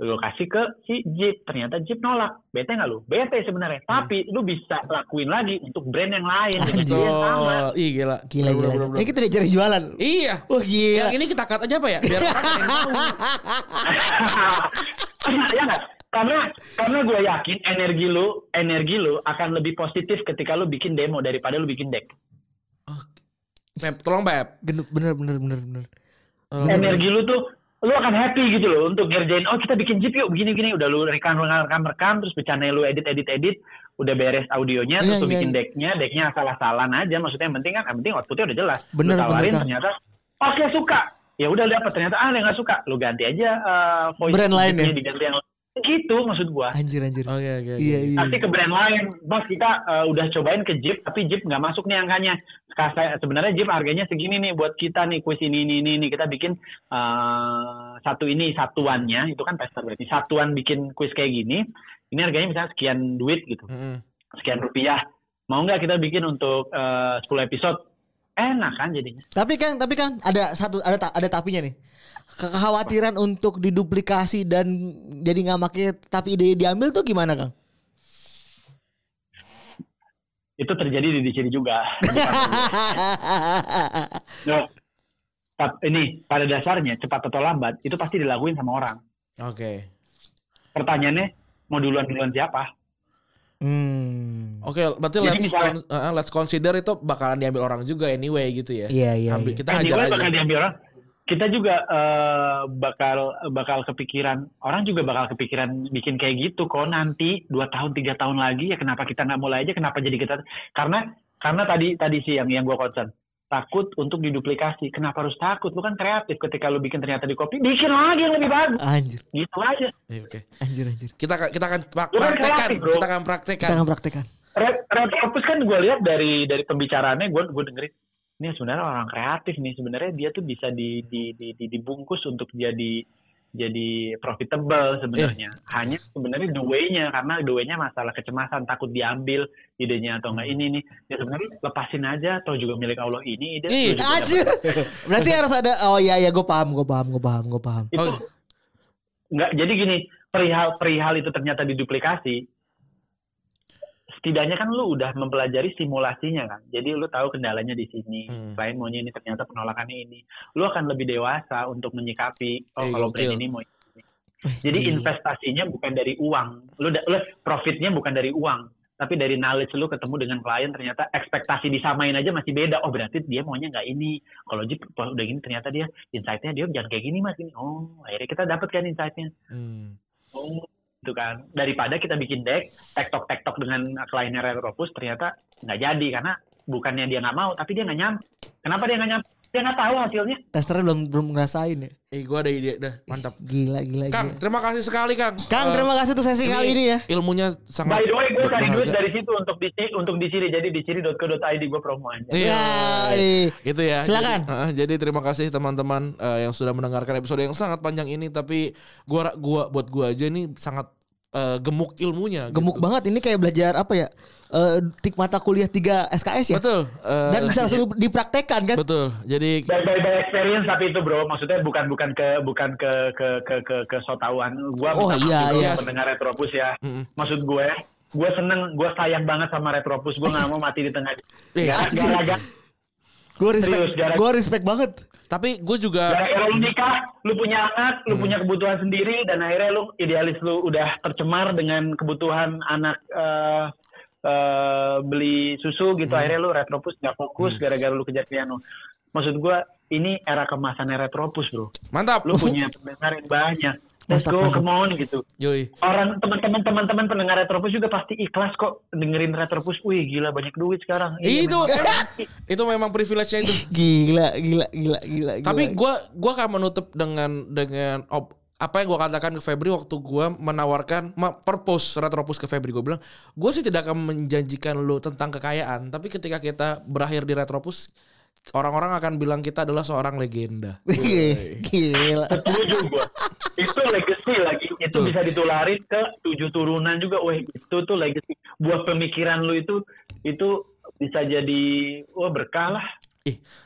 lu kasih ke si Jeep, ternyata Jeep nolak, bete nggak lu? Bete sebenarnya, tapi lu bisa lakuin lagi untuk brand yang lain. Anjir, gila. Ini kita cari jualan. Iya, gila. Yang ini kita cut aja apa ya? Biar orang tahu. Ya nggak? Karena gue yakin energi lu akan lebih positif ketika lu bikin demo daripada lu bikin deck. Pep, tolong Pep. Bener. Energi lu tuh lu akan happy gitu loh untuk ngerjain, oh kita bikin Jeep yuk begini-gini, udah lu rekam terus bercandanya lu edit, udah beres audionya, terus lu bikin decknya asal-asalan aja, maksudnya yang penting outputnya udah jelas, bener, lu tawarin bener, ternyata oke suka, ya udah dapat, ternyata dia nggak suka, lu ganti aja voice brand lain ya? Diganti yang gitu maksud gua. Anjir. Oke. Iya. Tapi ke brand lain, Mas, kita udah cobain ke Jeep tapi Jeep nggak masuk nih angkanya. Sebenarnya Jeep harganya segini nih buat kita nih kuis ini kita bikin satuannya itu kan tester berarti. Satuan bikin kuis kayak gini, ini harganya misalnya sekian duit gitu. Sekian rupiah. Mau nggak kita bikin untuk 10 episode? Enak kan jadinya. Tapi kan ada tapinya nih. Kekhawatiran untuk diduplikasi dan jadi nggak makanya tapi ide diambil tuh gimana Kang? Itu terjadi di sini juga. Nah, ini pada dasarnya cepat atau lambat itu pasti dilakuin sama orang. Oke. Pertanyaannya mau duluan siapa? Oke, berarti let's consider itu bakalan diambil orang juga anyway gitu ya. Iya. Kita anyway, ajar aja. Bakal diambil orang. Kita juga bakal kepikiran, orang juga bakal kepikiran bikin kayak gitu kok nanti 2 tahun 3 tahun lagi ya, kenapa kita nggak mulai aja, kenapa jadi kita karena tadi sih yang gua concern. Takut untuk diduplikasi. Kenapa harus takut? Lu kan kreatif. Ketika lu bikin ternyata di copy, bikin lagi yang lebih bagus. Anjir. Gitu aja. Ya, oke. Okay. Anjir. Kita akan praktekkan. Kita akan praktekkan. Retropus kan gue lihat dari pembicaraannya, gue dengerin. Ini sebenarnya orang kreatif nih. Sebenarnya dia tuh bisa dibungkus untuk jadi profitable sebenarnya. Hanya sebenarnya the way-nya, karena the way-nya masalah kecemasan, takut diambil idenya atau enggak ini nih. Ya sebenarnya lepasin aja, atau juga milik Allah ini ide. Ih, anjir. Berarti harus ada gue paham. Itu enggak, jadi gini, perihal itu ternyata diduplikasi. Setidaknya kan lu udah mempelajari simulasinya kan. Jadi lu tahu kendalanya di sini. Selain maunya ini ternyata penolakannya ini. Lu akan lebih dewasa untuk menyikapi kalau brand ini mau ini. Jadi investasinya bukan dari uang. Lu profitnya bukan dari uang, tapi dari knowledge lu ketemu dengan klien, ternyata ekspektasi disamain aja masih beda. Oh, berarti dia maunya nggak ini. Kalau Jeep udah gini ternyata dia insight-nya dia jangan kayak gini Mas ini. Oh, akhirnya kita dapat kan insight-nya. Oh, itu kan, daripada kita bikin deck tektok dengan kliennya Retropus ternyata nggak jadi, karena bukannya dia nggak mau, tapi dia nggak nyampe. Kenapa dia nggak nyampe? Dia nggak tahu hasilnya, testernya belum ngerasain ya. Gue ada ide dah, mantap. Gila Kang, terima kasih sekali Kang, terima kasih tuh sesi kali ini ya, ilmunya sangat. By the way, gue cari duit dari situ untuk disiri, jadi disiri.co.id gue promo aja. Iya. Gitu ya, silakan. Jadi terima kasih teman-teman yang sudah mendengarkan episode yang sangat panjang ini, tapi gua buat gue aja ini sangat gemuk ilmunya. Gemuk gitu. Banget ini, kayak belajar apa ya? Mata kuliah 3 SKS ya. Betul. Dan bisa langsung dipraktekkan kan? Betul. Jadi by experience, tapi itu bro, maksudnya bukan ke sotauan. Gua pendengar Retropus ya. Maksud gue seneng, gue sayang banget sama Retropus. Gue enggak mau mati di tengah. Enggak. Gue respect banget. Tapi gue juga gara-gara lu nikah, lu punya anak, lu punya kebutuhan sendiri, dan akhirnya lu idealis lu udah tercemar dengan kebutuhan anak beli susu gitu. Akhirnya lu Retropus gak fokus gara-gara lu kejar piano. Maksud gue ini era kemasannya Retropus bro. Mantap. Lu punya pendengar yang banyak. Let's go, come on gitu. Yoi. Orang teman-teman pendengar Retropus juga pasti ikhlas kok dengerin Retropus. Wih, gila banyak duit sekarang. Itu memang privilege-nya itu. Gila. Tapi gua akan menutup dengan apa yang gue katakan ke Febri waktu gue menawarkan purpose Retropus ke Febri. Gue bilang, gue sih tidak akan menjanjikan lo tentang kekayaan, tapi ketika kita berakhir di Retropus, orang-orang akan bilang kita adalah seorang legenda. Gila. Setuju gue. Itu legacy lagi. Itu bisa ditularin ke 7 turunan juga. Wah, itu tuh legacy. Buat pemikiran lo itu bisa jadi berkah lah.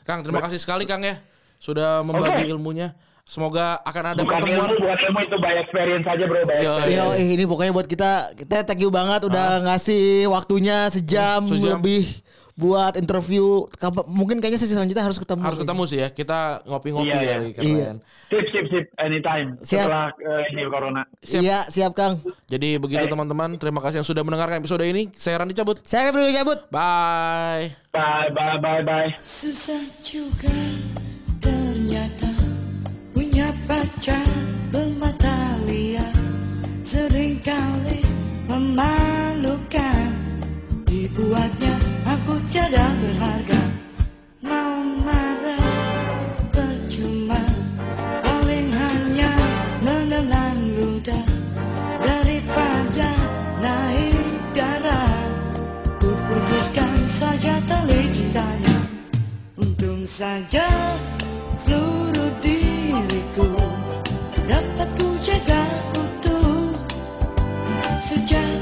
Kang, terima kasih sekali Kang ya. Sudah membagi ilmunya. Semoga akan ada pertemuan. Buat ilmu itu by experience aja bro. Yo, ini pokoknya buat kita thank you banget udah ngasih waktunya sejam lebih buat interview. Mungkin kayaknya sesi selanjutnya harus ketemu sih ya. Kita ngopi-ngopi kali kalian. Sip anytime. Siap. Setelah ini corona. Siap Kang. Jadi begitu teman-teman, terima kasih yang sudah mendengarkan episode ini. Saya Randi cabut. Saya Febri cabut. Bye. Susah juga ternyata pacar bermata liar, seringkali memalukan, dibuatnya aku tiada berharga. Mau marah percuma, paling hanya menelan ludah, daripada naik darah ku putuskan saja tali cintanya. Untung saja seluruh diriku dapat ku jaga utuh sejak